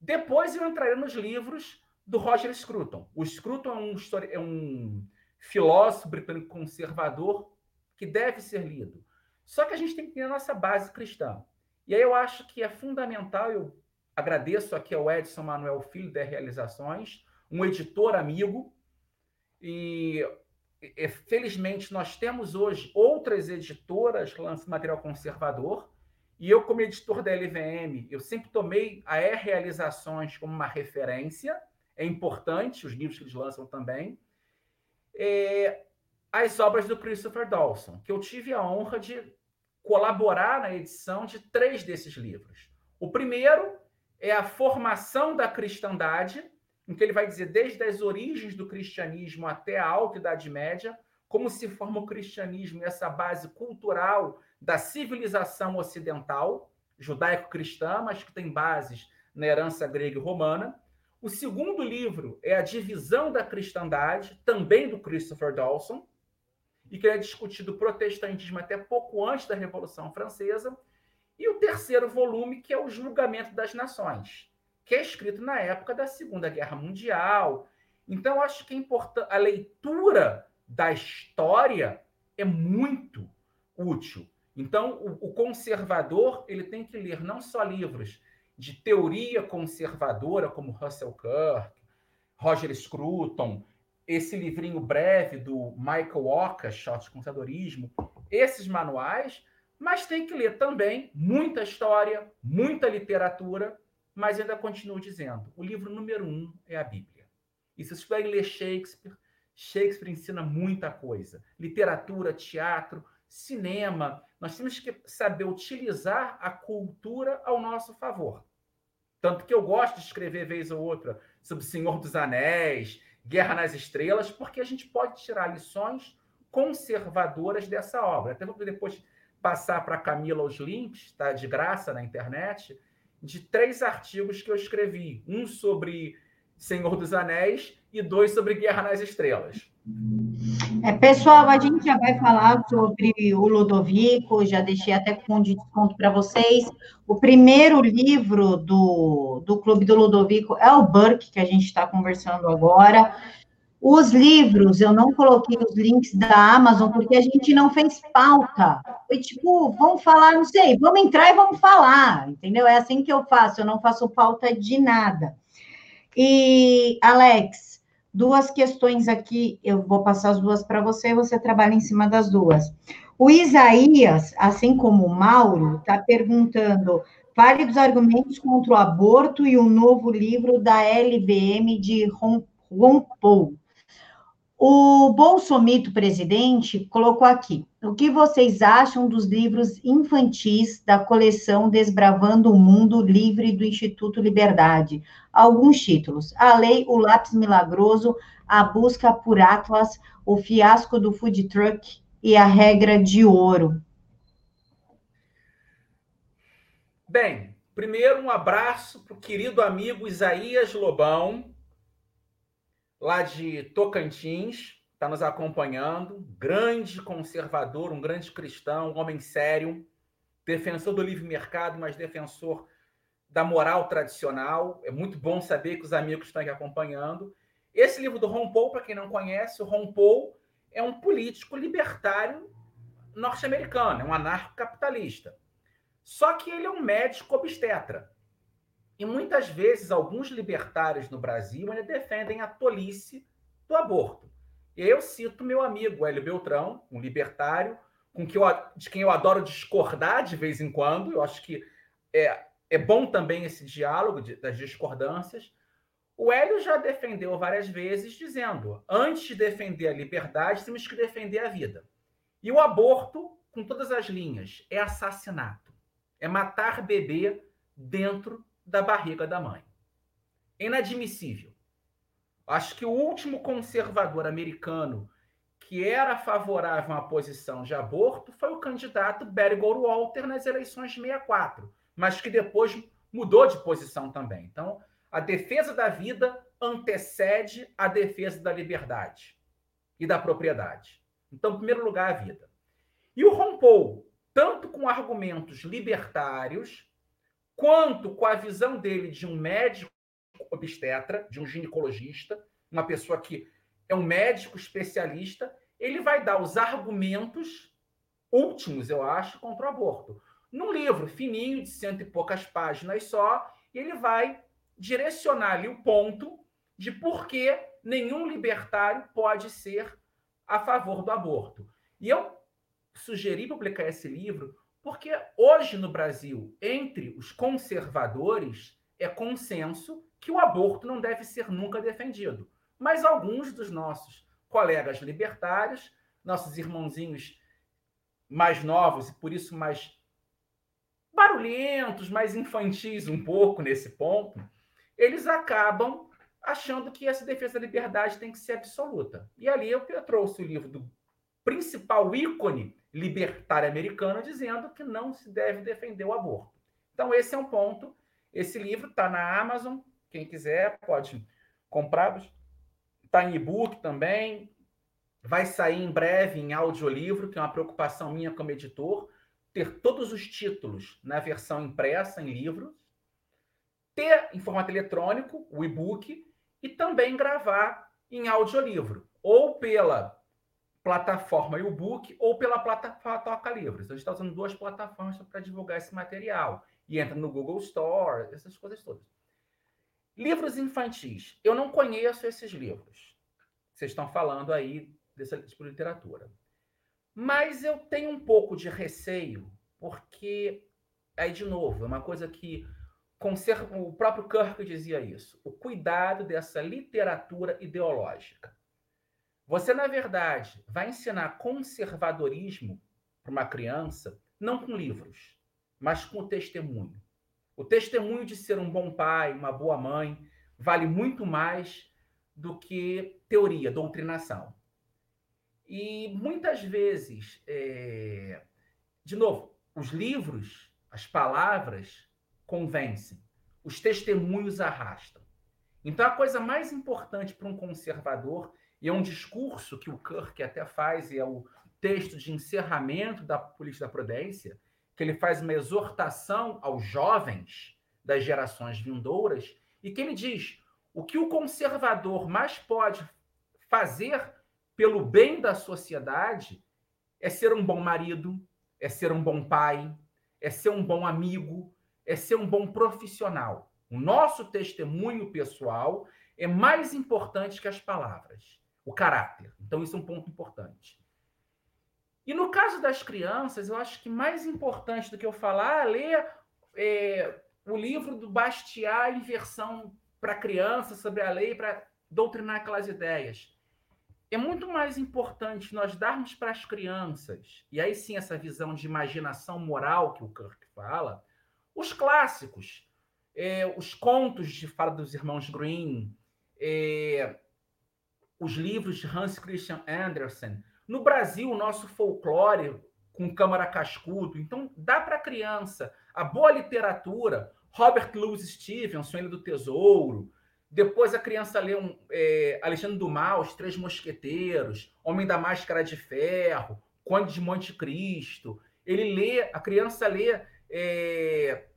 Depois eu entrarei nos livros do Roger Scruton. O Scruton é um, histori- é um filósofo britânico conservador que deve ser lido. Só que a gente tem que ter a nossa base cristã. E aí eu acho que é fundamental, eu agradeço aqui ao Edson Manuel Filho, da Realizações, um editor amigo, e é, felizmente nós temos hoje outras editoras que lançam material conservador, e eu, como editor da L V M, eu sempre tomei a Realizações como uma referência, é importante, os livros que eles lançam também, é, as obras do Christopher Dawson, que eu tive a honra de colaborar na edição de três desses livros. O primeiro é A Formação da Cristandade, em que ele vai dizer desde as origens do cristianismo até a Alta Idade Média, como se forma o cristianismo e essa base cultural da civilização ocidental, judaico-cristã, mas que tem bases na herança grega e romana. O segundo livro é A Divisão da Cristandade, também do Christopher Dawson, e que é discutido o protestantismo até pouco antes da Revolução Francesa, e o terceiro volume, que é O Julgamento das Nações, que é escrito na época da Segunda Guerra Mundial. Então, acho que é importan- a leitura da história é muito útil. Então, o, o conservador ele tem que ler não só livros de teoria conservadora, como Russell Kirk, Roger Scruton, esse livrinho breve do Michael Ockershott, Conservadorismo, esses manuais, mas tem que ler também muita história, muita literatura, mas ainda continuo dizendo, o livro número um é a Bíblia. E se vocês puderem ler Shakespeare, Shakespeare ensina muita coisa. Literatura, teatro, cinema. Nós temos que saber utilizar a cultura ao nosso favor. Tanto que eu gosto de escrever vez ou outra sobre Senhor dos Anéis, Guerra nas Estrelas, porque a gente pode tirar lições conservadoras dessa obra. Até vou depois passar para a Camila os links, está de graça na internet, de três artigos que eu escrevi. Um sobre Senhor dos Anéis e dois sobre Guerra nas Estrelas. É, pessoal, a gente já vai falar sobre o Ludovico, já deixei até com desconto para vocês. O primeiro livro do, do Clube do Ludovico é o Burke, que a gente está conversando agora. Os livros, eu não coloquei os links da Amazon, porque a gente não fez pauta. Foi tipo, vamos falar, não sei, vamos entrar e vamos falar, entendeu? É assim que eu faço, eu não faço pauta de nada. E, Alex, duas questões aqui, eu vou passar as duas para você, você trabalha em cima das duas. O Isaías, assim como o Mauro, está perguntando... válidos argumentos contra o aborto e o novo livro da L V M de Ron Paul. O Bolsomito, presidente, colocou aqui. O que vocês acham dos livros infantis da coleção Desbravando o Mundo Livre do Instituto Liberdade? Alguns títulos. A Lei, o Lápis Milagroso, A Busca por Atlas, O Fiasco do Food Truck e A Regra de Ouro. Bem, primeiro um abraço para o querido amigo Isaías Lobão, lá de Tocantins, está nos acompanhando, grande conservador, um grande cristão, um homem sério, defensor do livre mercado, mas defensor da moral tradicional. É muito bom saber que os amigos estão aqui acompanhando. Esse livro do Ron Paul, para quem não conhece, o Ron Paul é um político libertário norte-americano, é um anarcocapitalista. Só que ele é um médico obstetra. E muitas vezes, alguns libertários no Brasil ainda defendem a tolice do aborto. E eu cito meu amigo Hélio Beltrão, um libertário, com que eu, de quem eu adoro discordar de vez em quando. Eu acho que é, é bom também esse diálogo de, das discordâncias. O Hélio já defendeu várias vezes, dizendo, antes de defender a liberdade, temos que defender a vida. E o aborto, com todas as linhas, é assassinato. É matar bebê dentro da barriga da mãe. É inadmissível. Acho que o último conservador americano que era favorável a uma posição de aborto foi o candidato Barry Goldwater nas eleições de sessenta e quatro, mas que depois mudou de posição também. Então, a defesa da vida antecede a defesa da liberdade e da propriedade. Então, em primeiro lugar, a vida. E o Ron Paul, tanto com argumentos libertários, quanto com a visão dele de um médico obstetra, de um ginecologista, uma pessoa que é um médico especialista, ele vai dar os argumentos últimos, eu acho, contra o aborto. Num livro fininho, de cento e poucas páginas só, ele vai direcionar ali o ponto de por que nenhum libertário pode ser a favor do aborto. E eu sugeri publicar esse livro porque hoje no Brasil, entre os conservadores, é consenso que o aborto não deve ser nunca defendido. Mas alguns dos nossos colegas libertários, nossos irmãozinhos mais novos e por isso mais barulhentos, mais infantis um pouco nesse ponto, eles acabam achando que essa defesa da liberdade tem que ser absoluta. E ali eu trouxe o livro do principal ícone libertário americano dizendo que não se deve defender o aborto. Então, esse é um ponto. Esse livro está na Amazon. Quem quiser pode comprar. Está em e-book também. Vai sair em breve em audiolivro, que é uma preocupação minha como editor, ter todos os títulos na versão impressa, em livro, ter em formato eletrônico, o e-book, e também gravar em audiolivro. Ou pela plataforma e-book ou pela plataforma Toca Livros. Então, a gente está usando duas plataformas para divulgar esse material. E entra no Google Store, essas coisas todas. Livros infantis. Eu não conheço esses livros. Vocês estão falando aí dessa tipo de literatura. Mas eu tenho um pouco de receio, porque, aí de novo, é uma coisa que conserva, o próprio Kirk dizia isso, o cuidado dessa literatura ideológica. Você, na verdade, vai ensinar conservadorismo para uma criança, não com livros, mas com o testemunho. O testemunho de ser um bom pai, uma boa mãe, vale muito mais do que teoria, doutrinação. E muitas vezes, é... de novo, os livros, as palavras convencem, os testemunhos arrastam. Então, a coisa mais importante para um conservador, e é um discurso que o Kirk até faz, e é o texto de encerramento da Política da Prudência, que ele faz uma exortação aos jovens das gerações vindouras, e que ele diz, o que o conservador mais pode fazer pelo bem da sociedade é ser um bom marido, é ser um bom pai, é ser um bom amigo, é ser um bom profissional. O nosso testemunho pessoal é mais importante que as palavras, o caráter. Então, isso é um ponto importante. E no caso das crianças, eu acho que mais importante do que eu falar é ler é, o livro do Bastiat em versão para criança, sobre a lei, para doutrinar aquelas ideias. É muito mais importante nós darmos para as crianças, e aí sim essa visão de imaginação moral que o Kirk fala, os clássicos, é, os contos de fala dos irmãos Grimm, é, os livros de Hans Christian Andersen, no Brasil, o nosso folclore com Câmara Cascudo. Então, dá para a criança a boa literatura, Robert Louis Stevenson, Ilha do Tesouro. Depois, a criança lê um, é, Alexandre Dumas, Os Três Mosqueteiros, Homem da Máscara de Ferro, Conde de Monte Cristo. Ele lê, a criança lê é,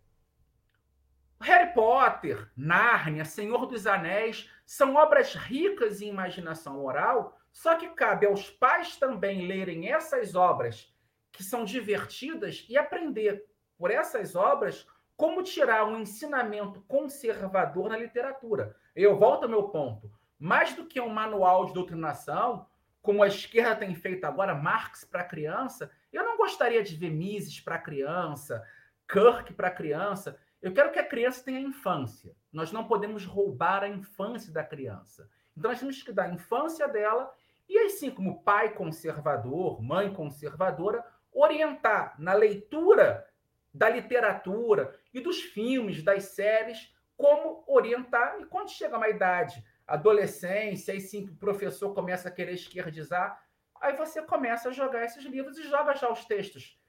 Harry Potter, Nárnia, Senhor dos Anéis. São obras ricas em imaginação oral. Só que cabe aos pais também lerem essas obras que são divertidas e aprender por essas obras como tirar um ensinamento conservador na literatura. Eu volto ao meu ponto. Mais do que um manual de doutrinação, como a esquerda tem feito agora, Marx para criança, eu não gostaria de ver Mises para criança, Kirk para criança. Eu quero que a criança tenha infância. Nós não podemos roubar a infância da criança. Então, nós temos que dar a infância dela. E aí sim, como pai conservador, mãe conservadora, orientar na leitura da literatura e dos filmes, das séries, como orientar. E quando chega uma idade, adolescência, aí sim o professor começa a querer esquerdizar, aí você começa a jogar esses livros e joga já os textos.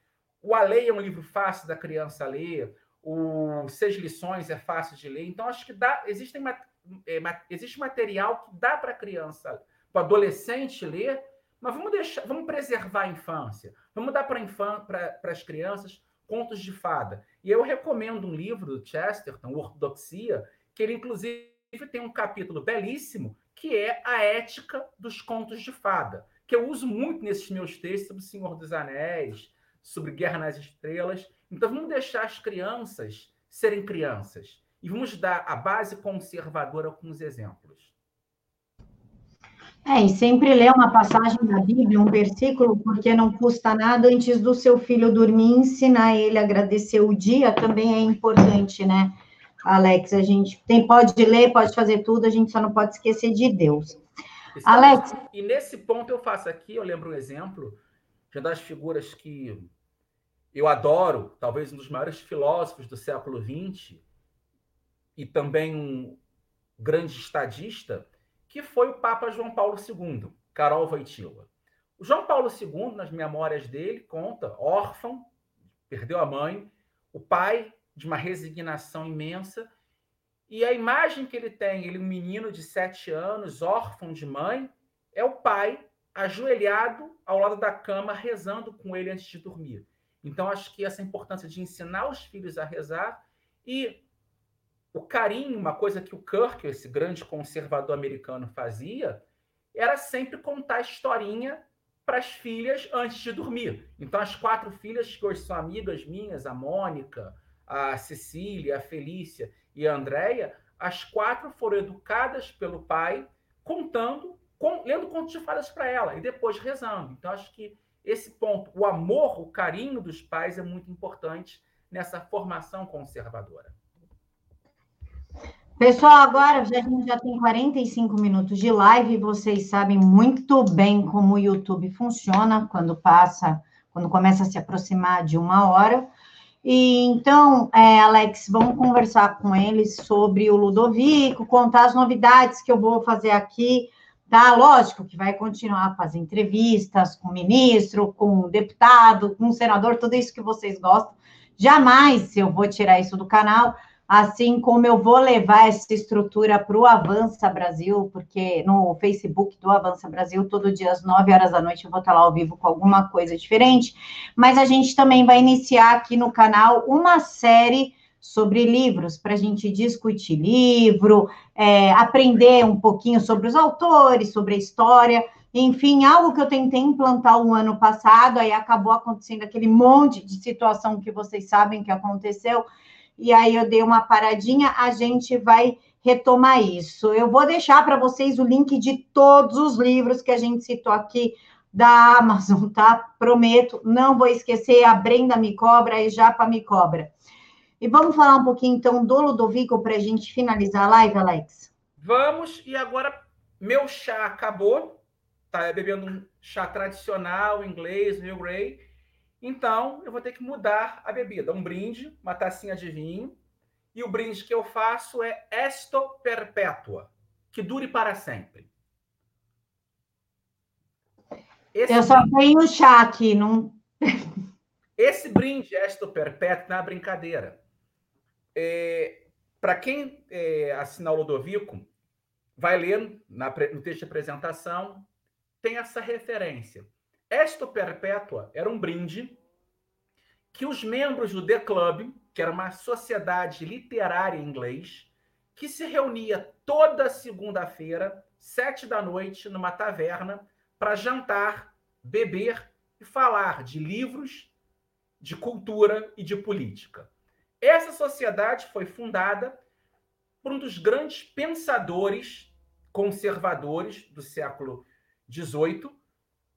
O A Lei é um livro fácil da criança ler, o Seis Lições é fácil de ler. Então, acho que dá, existem, é, existe material que dá para a criança, para o adolescente ler, mas vamos deixar, vamos preservar a infância, vamos dar para infan, para as crianças contos de fada. E eu recomendo um livro do Chesterton, Ortodoxia, que ele, inclusive, tem um capítulo belíssimo, que é a ética dos contos de fada, que eu uso muito nesses meus textos sobre o Senhor dos Anéis, sobre Guerra nas Estrelas. Então, vamos deixar as crianças serem crianças e vamos dar a base conservadora com os exemplos. É, e sempre lê uma passagem da Bíblia, um versículo, porque não custa nada antes do seu filho dormir, ensinar ele a agradecer o dia, também é importante, né, Alex? A gente tem, pode ler, pode fazer tudo, a gente só não pode esquecer de Deus. Isso, Alex? E nesse ponto eu faço aqui, eu lembro um exemplo de uma das figuras que eu adoro, talvez um dos maiores filósofos do século vinte, e também um grande estadista, que foi o Papa João Paulo segundo, Karol Wojtyła. O João Paulo segundo, nas memórias dele, conta, órfão, perdeu a mãe, o pai de uma resignação imensa, e a imagem que ele tem, ele um menino de sete anos, órfão de mãe, é o pai ajoelhado ao lado da cama, rezando com ele antes de dormir. Então, acho que essa importância de ensinar os filhos a rezar e o carinho, uma coisa que o Kirk, esse grande conservador americano, fazia, era sempre contar a historinha para as filhas antes de dormir. Então, as quatro filhas que hoje são amigas minhas, a Mônica, a Cecília, a Felícia e a Andréia, as quatro foram educadas pelo pai, contando, com, lendo contos de fadas para ela e depois rezando. Então, acho que esse ponto, o amor, o carinho dos pais é muito importante nessa formação conservadora. Pessoal, agora a gente já tem quarenta e cinco minutos de live, vocês sabem muito bem como o YouTube funciona quando passa, quando começa a se aproximar de uma hora. E então, é, Alex, vamos conversar com eles sobre o Ludovico, contar as novidades que eu vou fazer aqui, tá? Lógico que vai continuar a fazer entrevistas com o ministro, com o deputado, com o senador, tudo isso que vocês gostam. Jamais eu vou tirar isso do canal. Assim como eu vou levar essa estrutura para o Avança Brasil, porque no Facebook do Avança Brasil, todo dia às nove horas da noite eu vou estar lá ao vivo com alguma coisa diferente, mas a gente também vai iniciar aqui no canal uma série sobre livros, para a gente discutir livro, é, aprender um pouquinho sobre os autores, sobre a história, enfim, algo que eu tentei implantar o ano passado, aí acabou acontecendo aquele monte de situação que vocês sabem que aconteceu, e aí eu dei uma paradinha, a gente vai retomar isso. Eu vou deixar para vocês o link de todos os livros que a gente citou aqui da Amazon, tá? Prometo, não vou esquecer, a Brenda me cobra, a Japa me cobra. E vamos falar um pouquinho, então, do Ludovico para a gente finalizar a live, Alex? Vamos, e agora meu chá acabou, tá? Eu bebendo um chá tradicional, inglês, New Grey. Então, eu vou ter que mudar a bebida. Um brinde, uma tacinha de vinho. E o brinde que eu faço é Esto Perpetua, que dure para sempre. Esse eu brinde... só tenho chá aqui. Não... Esse brinde Esto Perpetua não é brincadeira. É, para quem é, assinar o Ludovico, vai ler na, no texto de apresentação, tem essa referência. Esto Perpetua era um brinde que os membros do The Club, que era uma sociedade literária em inglês, que se reunia toda segunda-feira, sete da noite, numa taverna, para jantar, beber e falar de livros, de cultura e de política. Essa sociedade foi fundada por um dos grandes pensadores conservadores do século dezoito,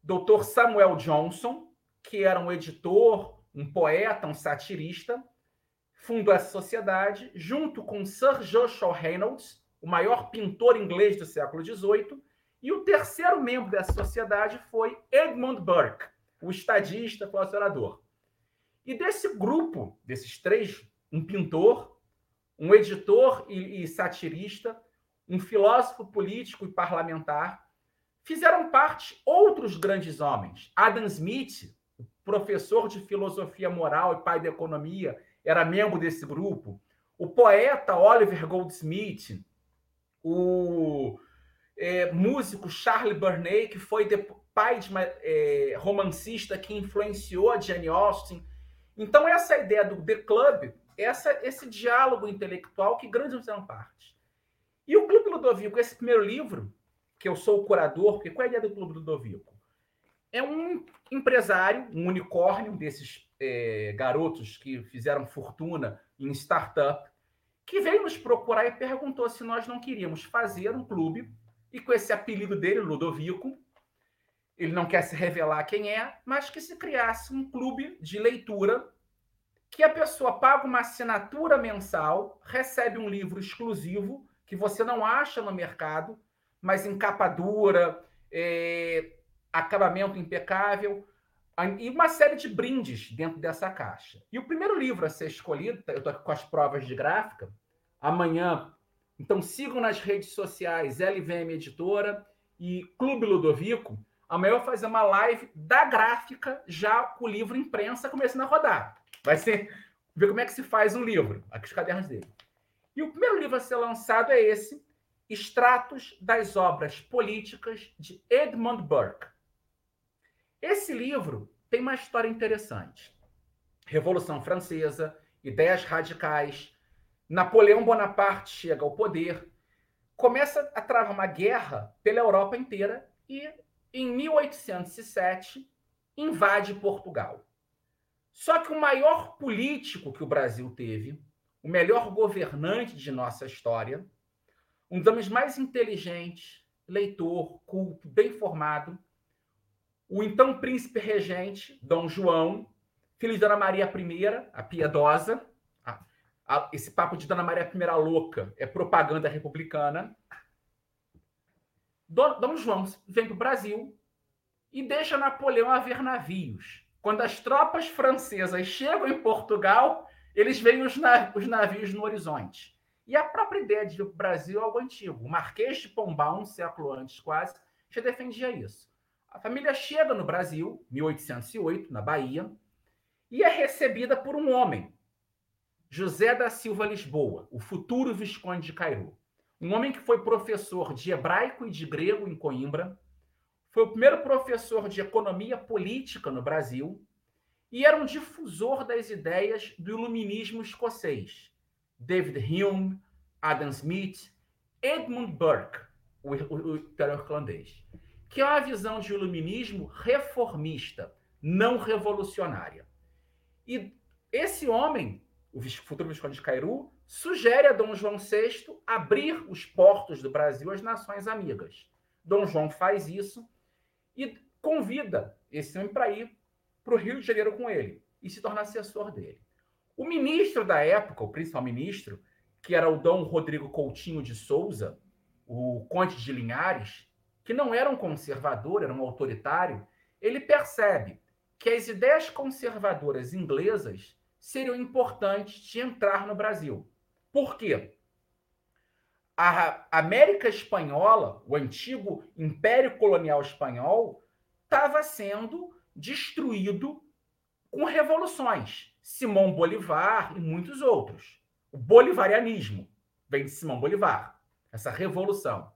doutor Samuel Johnson, que era um editor, um poeta, um satirista, fundou essa sociedade, junto com Sir Joshua Reynolds, o maior pintor inglês do século dezoito, e o terceiro membro dessa sociedade foi Edmund Burke, o estadista, colecionador. E desse grupo, desses três, um pintor, um editor e, e satirista, um filósofo político e parlamentar, fizeram parte outros grandes homens. Adam Smith, professor de filosofia moral e pai da economia, era membro desse grupo. O poeta Oliver Goldsmith, o é, músico Charles Burney, que foi de, pai de é, romancista que influenciou Jane Austen. Então, essa ideia do The Club, essa, esse diálogo intelectual que grandes fizeram parte. E o Clube Ludovico, esse primeiro livro, que eu sou o curador, porque qual é a ideia do Clube Ludovico? É um empresário, um unicórnio desses é, garotos que fizeram fortuna em startup, que veio nos procurar e perguntou se nós não queríamos fazer um clube, e com esse apelido dele, Ludovico, ele não quer se revelar quem é, mas que se criasse um clube de leitura que a pessoa paga uma assinatura mensal, recebe um livro exclusivo que você não acha no mercado, mas em capa dura, é, acabamento impecável, e uma série de brindes dentro dessa caixa. E o primeiro livro a ser escolhido, eu estou aqui com as provas de gráfica, amanhã, então sigam nas redes sociais L V M Editora e Clube Ludovico, amanhã eu vou fazer uma live da gráfica, já com o livro imprensa começando a rodar. Vai ser, ver como é que se faz um livro, aqui os cadernos dele. E o primeiro livro a ser lançado é esse, Extratos das Obras Políticas de Edmund Burke. Esse livro tem uma história interessante. Revolução Francesa, ideias radicais, Napoleão Bonaparte chega ao poder, começa a travar uma guerra pela Europa inteira e em mil oitocentos e sete, invade Portugal. Só que o maior político que o Brasil teve, o melhor governante de nossa história, um dos mais inteligentes, leitor, culto, bem formado, o então príncipe regente, Dom João, filho de Dona Maria primeira, a piedosa. A, a, esse papo de Dona Maria primeira louca é propaganda republicana. Dom, Dom João vem para o Brasil e deixa Napoleão a ver navios. Quando as tropas francesas chegam em Portugal, eles veem os, nav- os navios no horizonte. E a própria ideia de o Brasil é algo antigo. O Marquês de Pombal, um século antes quase, já defendia isso. A família chega no Brasil, mil oitocentos e oito, na Bahia, e é recebida por um homem, José da Silva Lisboa, o futuro Visconde de Cairu. Um homem que foi professor de hebraico e de grego em Coimbra, foi o primeiro professor de economia política no Brasil e era um difusor das ideias do iluminismo escocês. David Hume, Adam Smith, Edmund Burke, o irlandês, que é uma visão de iluminismo reformista, não revolucionária. E esse homem, o futuro Visconde de Cairu, sugere a Dom João sexto abrir os portos do Brasil às nações amigas. Dom João faz isso e convida esse homem para ir para o Rio de Janeiro com ele e se tornar assessor dele. O ministro da época, o principal ministro, que era o Dom Rodrigo Coutinho de Souza, o Conde de Linhares, que não era um conservador, era um autoritário, ele percebe que as ideias conservadoras inglesas seriam importantes de entrar no Brasil. Por quê? A América Espanhola, o antigo Império Colonial Espanhol, estava sendo destruído com revoluções. Simão Bolívar e muitos outros. O bolivarianismo vem de Simão Bolívar, essa revolução.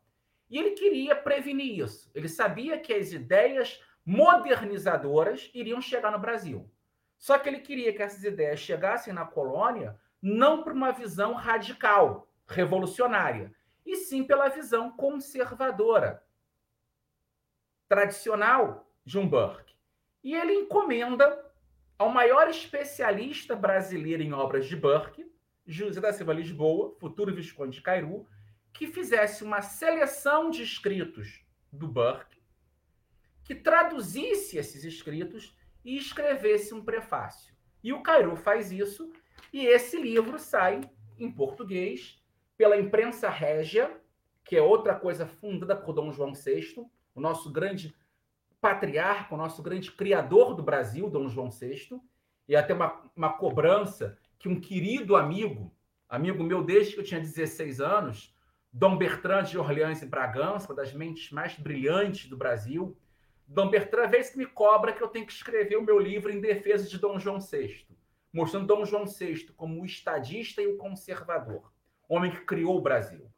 E ele queria prevenir isso. Ele sabia que as ideias modernizadoras iriam chegar no Brasil. Só que ele queria que essas ideias chegassem na colônia não por uma visão radical, revolucionária, e sim pela visão conservadora, tradicional de um Burke. E ele encomenda ao maior especialista brasileiro em obras de Burke, José da Silva Lisboa, futuro Visconde de Cairu, que fizesse uma seleção de escritos do Burke, que traduzisse esses escritos e escrevesse um prefácio. E o Cairu faz isso, e esse livro sai em português pela Imprensa Régia, que é outra coisa fundada por Dom João sexto, o nosso grande patriarca, o nosso grande criador do Brasil, Dom João sexto, e até uma, uma cobrança que um querido amigo, amigo meu desde que eu tinha dezesseis anos, Dom Bertrand de Orleans e Bragança, uma das mentes mais brilhantes do Brasil, Dom Bertrand, vez que me cobra que eu tenho que escrever o meu livro em defesa de Dom João sexto, mostrando Dom João sexto como o estadista e o conservador, homem que criou o Brasil.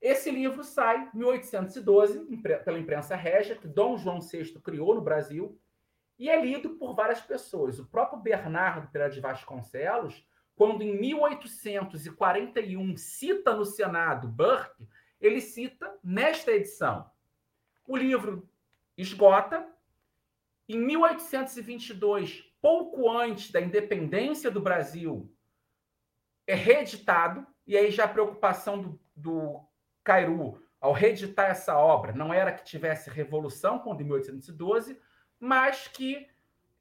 Esse livro sai em mil oitocentos e doze, pela Imprensa Régia, que Dom João sexto criou no Brasil, e é lido por várias pessoas. O próprio Bernardo Pereira de Vasconcelos, quando em mil oitocentos e quarenta e um cita no Senado Burke, ele cita nesta edição. O livro esgota. Em mil oitocentos e vinte e dois, pouco antes da independência do Brasil, é reeditado, e aí já a preocupação do, do Cairu, ao reeditar essa obra, não era que tivesse revolução, quando em mil oitocentos e doze, mas que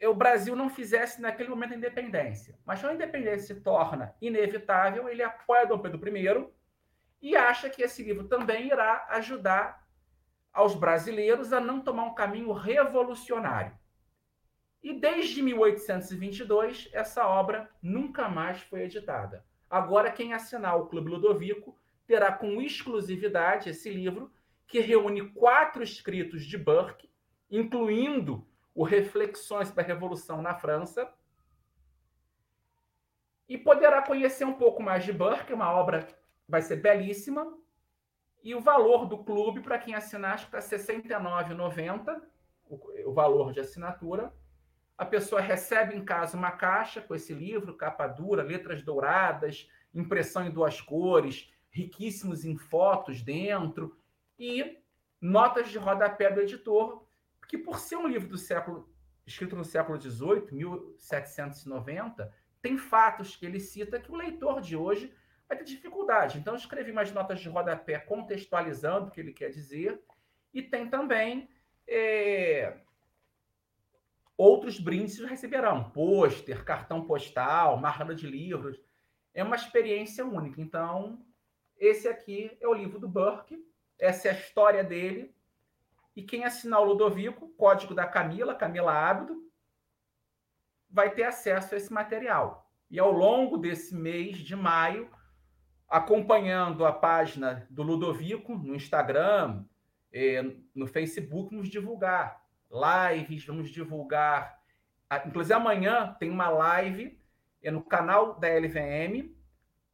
o Brasil não fizesse naquele momento a independência. Mas quando a independência se torna inevitável, ele apoia Dom Pedro I e acha que esse livro também irá ajudar aos brasileiros a não tomar um caminho revolucionário. E desde mil oitocentos e vinte e dois, essa obra nunca mais foi editada. Agora, quem assinar o Clube Ludovico terá com exclusividade esse livro, que reúne quatro escritos de Burke, incluindo o Reflexões para a Revolução na França, e poderá conhecer um pouco mais de Burke, uma obra que vai ser belíssima, e o valor do clube, para quem assinar, acho que está sessenta e nove reais e noventa centavos, o valor de assinatura. A pessoa recebe em casa uma caixa com esse livro, capa dura, letras douradas, impressão em duas cores, riquíssimos em fotos dentro e notas de rodapé do editor, que, por ser um livro do século, escrito no século dezoito, mil setecentos e noventa, tem fatos que ele cita que o leitor de hoje vai ter dificuldade. Então, eu escrevi umas notas de rodapé contextualizando o que ele quer dizer, e tem também é, outros brindes que receberão, pôster, cartão postal, marca de livros. É uma experiência única. Então, esse aqui é o livro do Burke, essa é a história dele. E quem assinar o Ludovico, código da Camila, Camila Abdo, vai ter acesso a esse material. E ao longo desse mês de maio, acompanhando a página do Ludovico no Instagram, no Facebook, vamos divulgar lives, vamos divulgar... Inclusive, amanhã tem uma live no canal da L V M,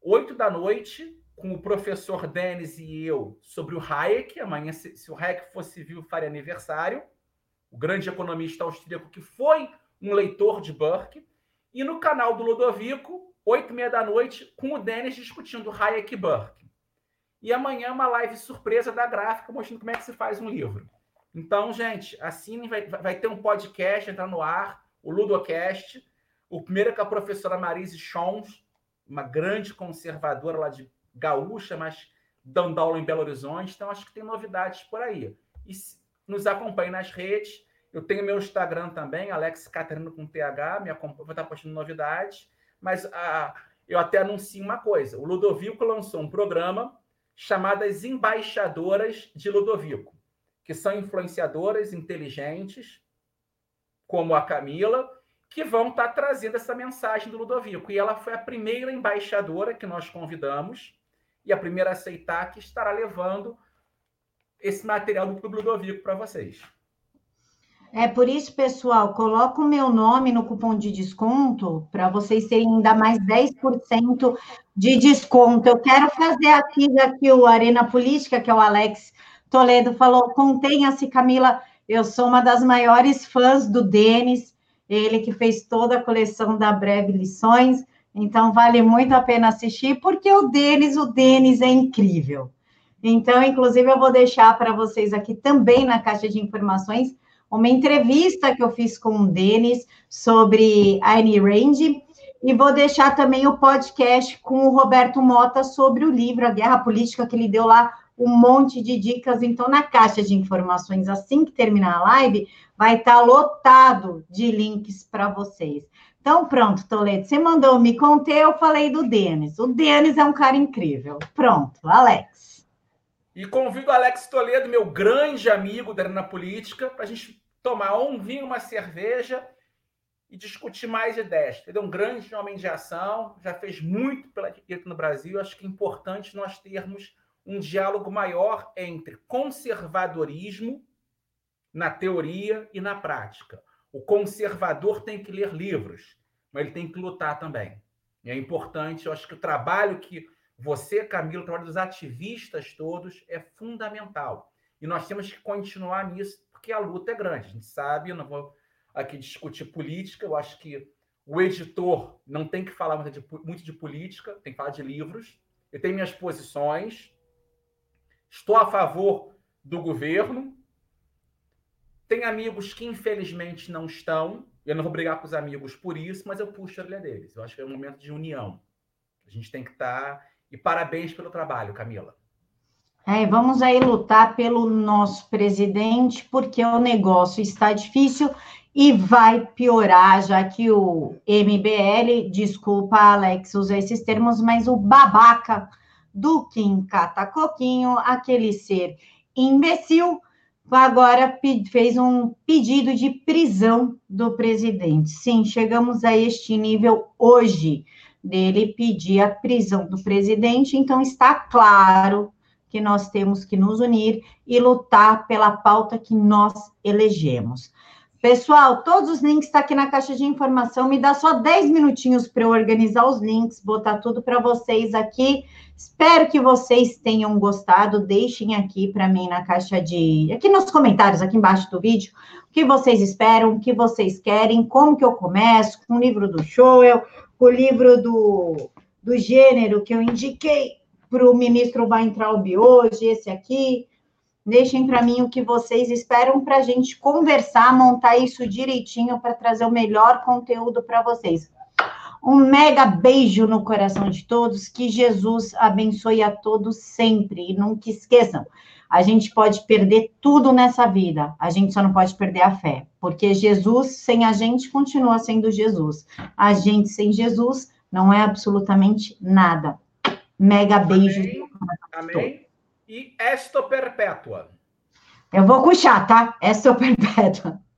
oito da noite, com o professor Denis e eu, sobre o Hayek. Amanhã, se, se o Hayek fosse vivo, faria aniversário. O grande economista austríaco que foi um leitor de Burke. E no canal do Ludovico, oito e meia da noite, com o Denis discutindo Hayek e Burke. E amanhã uma live surpresa da Gráfica, mostrando como é que se faz um livro. Então, gente, assinem, vai, vai ter um podcast, entrar no ar, o Ludocast. O primeiro é com a professora Marise Schons, uma grande conservadora lá de gaúcha, mas dando aula em Belo Horizonte. Então, acho que tem novidades por aí. E nos acompanhe nas redes. Eu tenho meu Instagram também, Alex Catarino com T H. Me acompanha, vou estar postando novidades. Mas ah, eu até anuncio uma coisa. O Ludovico lançou um programa chamado As Embaixadoras de Ludovico, que são influenciadoras inteligentes, como a Camila, que vão estar trazendo essa mensagem do Ludovico. E ela foi a primeira embaixadora que nós convidamos e a primeira a aceitar, que estará levando esse material do Clube Ludovico para vocês. É por isso, pessoal, coloca o meu nome no cupom de desconto para vocês terem ainda mais dez por cento de desconto. Eu quero fazer aqui, já que o Arena Política, que é o Alex Toledo, falou, contenha-se, Camila, eu sou uma das maiores fãs do Denis, ele que fez toda a coleção da Breve Lições. Então, vale muito a pena assistir, porque o Denis, o Denis é incrível. Então, inclusive, eu vou deixar para vocês aqui também na caixa de informações uma entrevista que eu fiz com o Denis sobre Ayn Rand, e vou deixar também o podcast com o Roberto Motta sobre o livro A Guerra Política, que ele deu lá um monte de dicas. Então, na caixa de informações, assim que terminar a live, vai estar lotado de links para vocês. Então, pronto, Toledo, você mandou me contar, eu falei do Denis. O Denis é um cara incrível. Pronto, Alex. E convido o Alex Toledo, meu grande amigo da Arena Política, para a gente tomar um vinho, uma cerveja e discutir mais ideias. Ele é um grande homem de ação, já fez muito pela direita no Brasil. Acho que é importante nós termos um diálogo maior entre conservadorismo na teoria e na prática. O conservador tem que ler livros, mas ele tem que lutar também. E é importante, eu acho que o trabalho que você, Camilo, o trabalho dos ativistas todos é fundamental. E nós temos que continuar nisso, porque a luta é grande. A gente sabe, eu não vou aqui discutir política, eu acho que o editor não tem que falar muito de, muito de política, tem que falar de livros. Eu tenho minhas posições, estou a favor do governo. Tem amigos que, infelizmente, não estão. Eu não vou brigar com os amigos por isso, mas eu puxo a orelha deles. Eu acho que é um momento de união. A gente tem que estar... E parabéns pelo trabalho, Camila. É, vamos aí lutar pelo nosso presidente, porque o negócio está difícil e vai piorar, já que o M B L, desculpa, Alex, usar esses termos, mas o babaca do Kim Catacoquinho, aquele ser imbecil, agora fez um pedido de prisão do presidente. Sim, chegamos a este nível hoje, dele pedir a prisão do presidente. Então, está claro que nós temos que nos unir e lutar pela pauta que nós elegemos. Pessoal, todos os links estão aqui na caixa de informação. Me dá só dez minutinhos para eu organizar os links, botar tudo para vocês aqui. Espero que vocês tenham gostado. Deixem aqui para mim na caixa de... Aqui nos comentários, aqui embaixo do vídeo, o que vocês esperam, o que vocês querem, como que eu começo, com o livro do Schauel, com o livro do, do gênero que eu indiquei para o ministro Weintraub hoje, esse aqui. Deixem para mim o que vocês esperam para a gente conversar, montar isso direitinho para trazer o melhor conteúdo para vocês. Um mega beijo no coração de todos, que Jesus abençoe a todos sempre. E nunca esqueçam, a gente pode perder tudo nessa vida, a gente só não pode perder a fé, porque Jesus sem a gente continua sendo Jesus. A gente sem Jesus não é absolutamente nada. Mega beijo. Amém. Amém. E esto perpétua. Eu vou puxar, tá? Esto perpétua.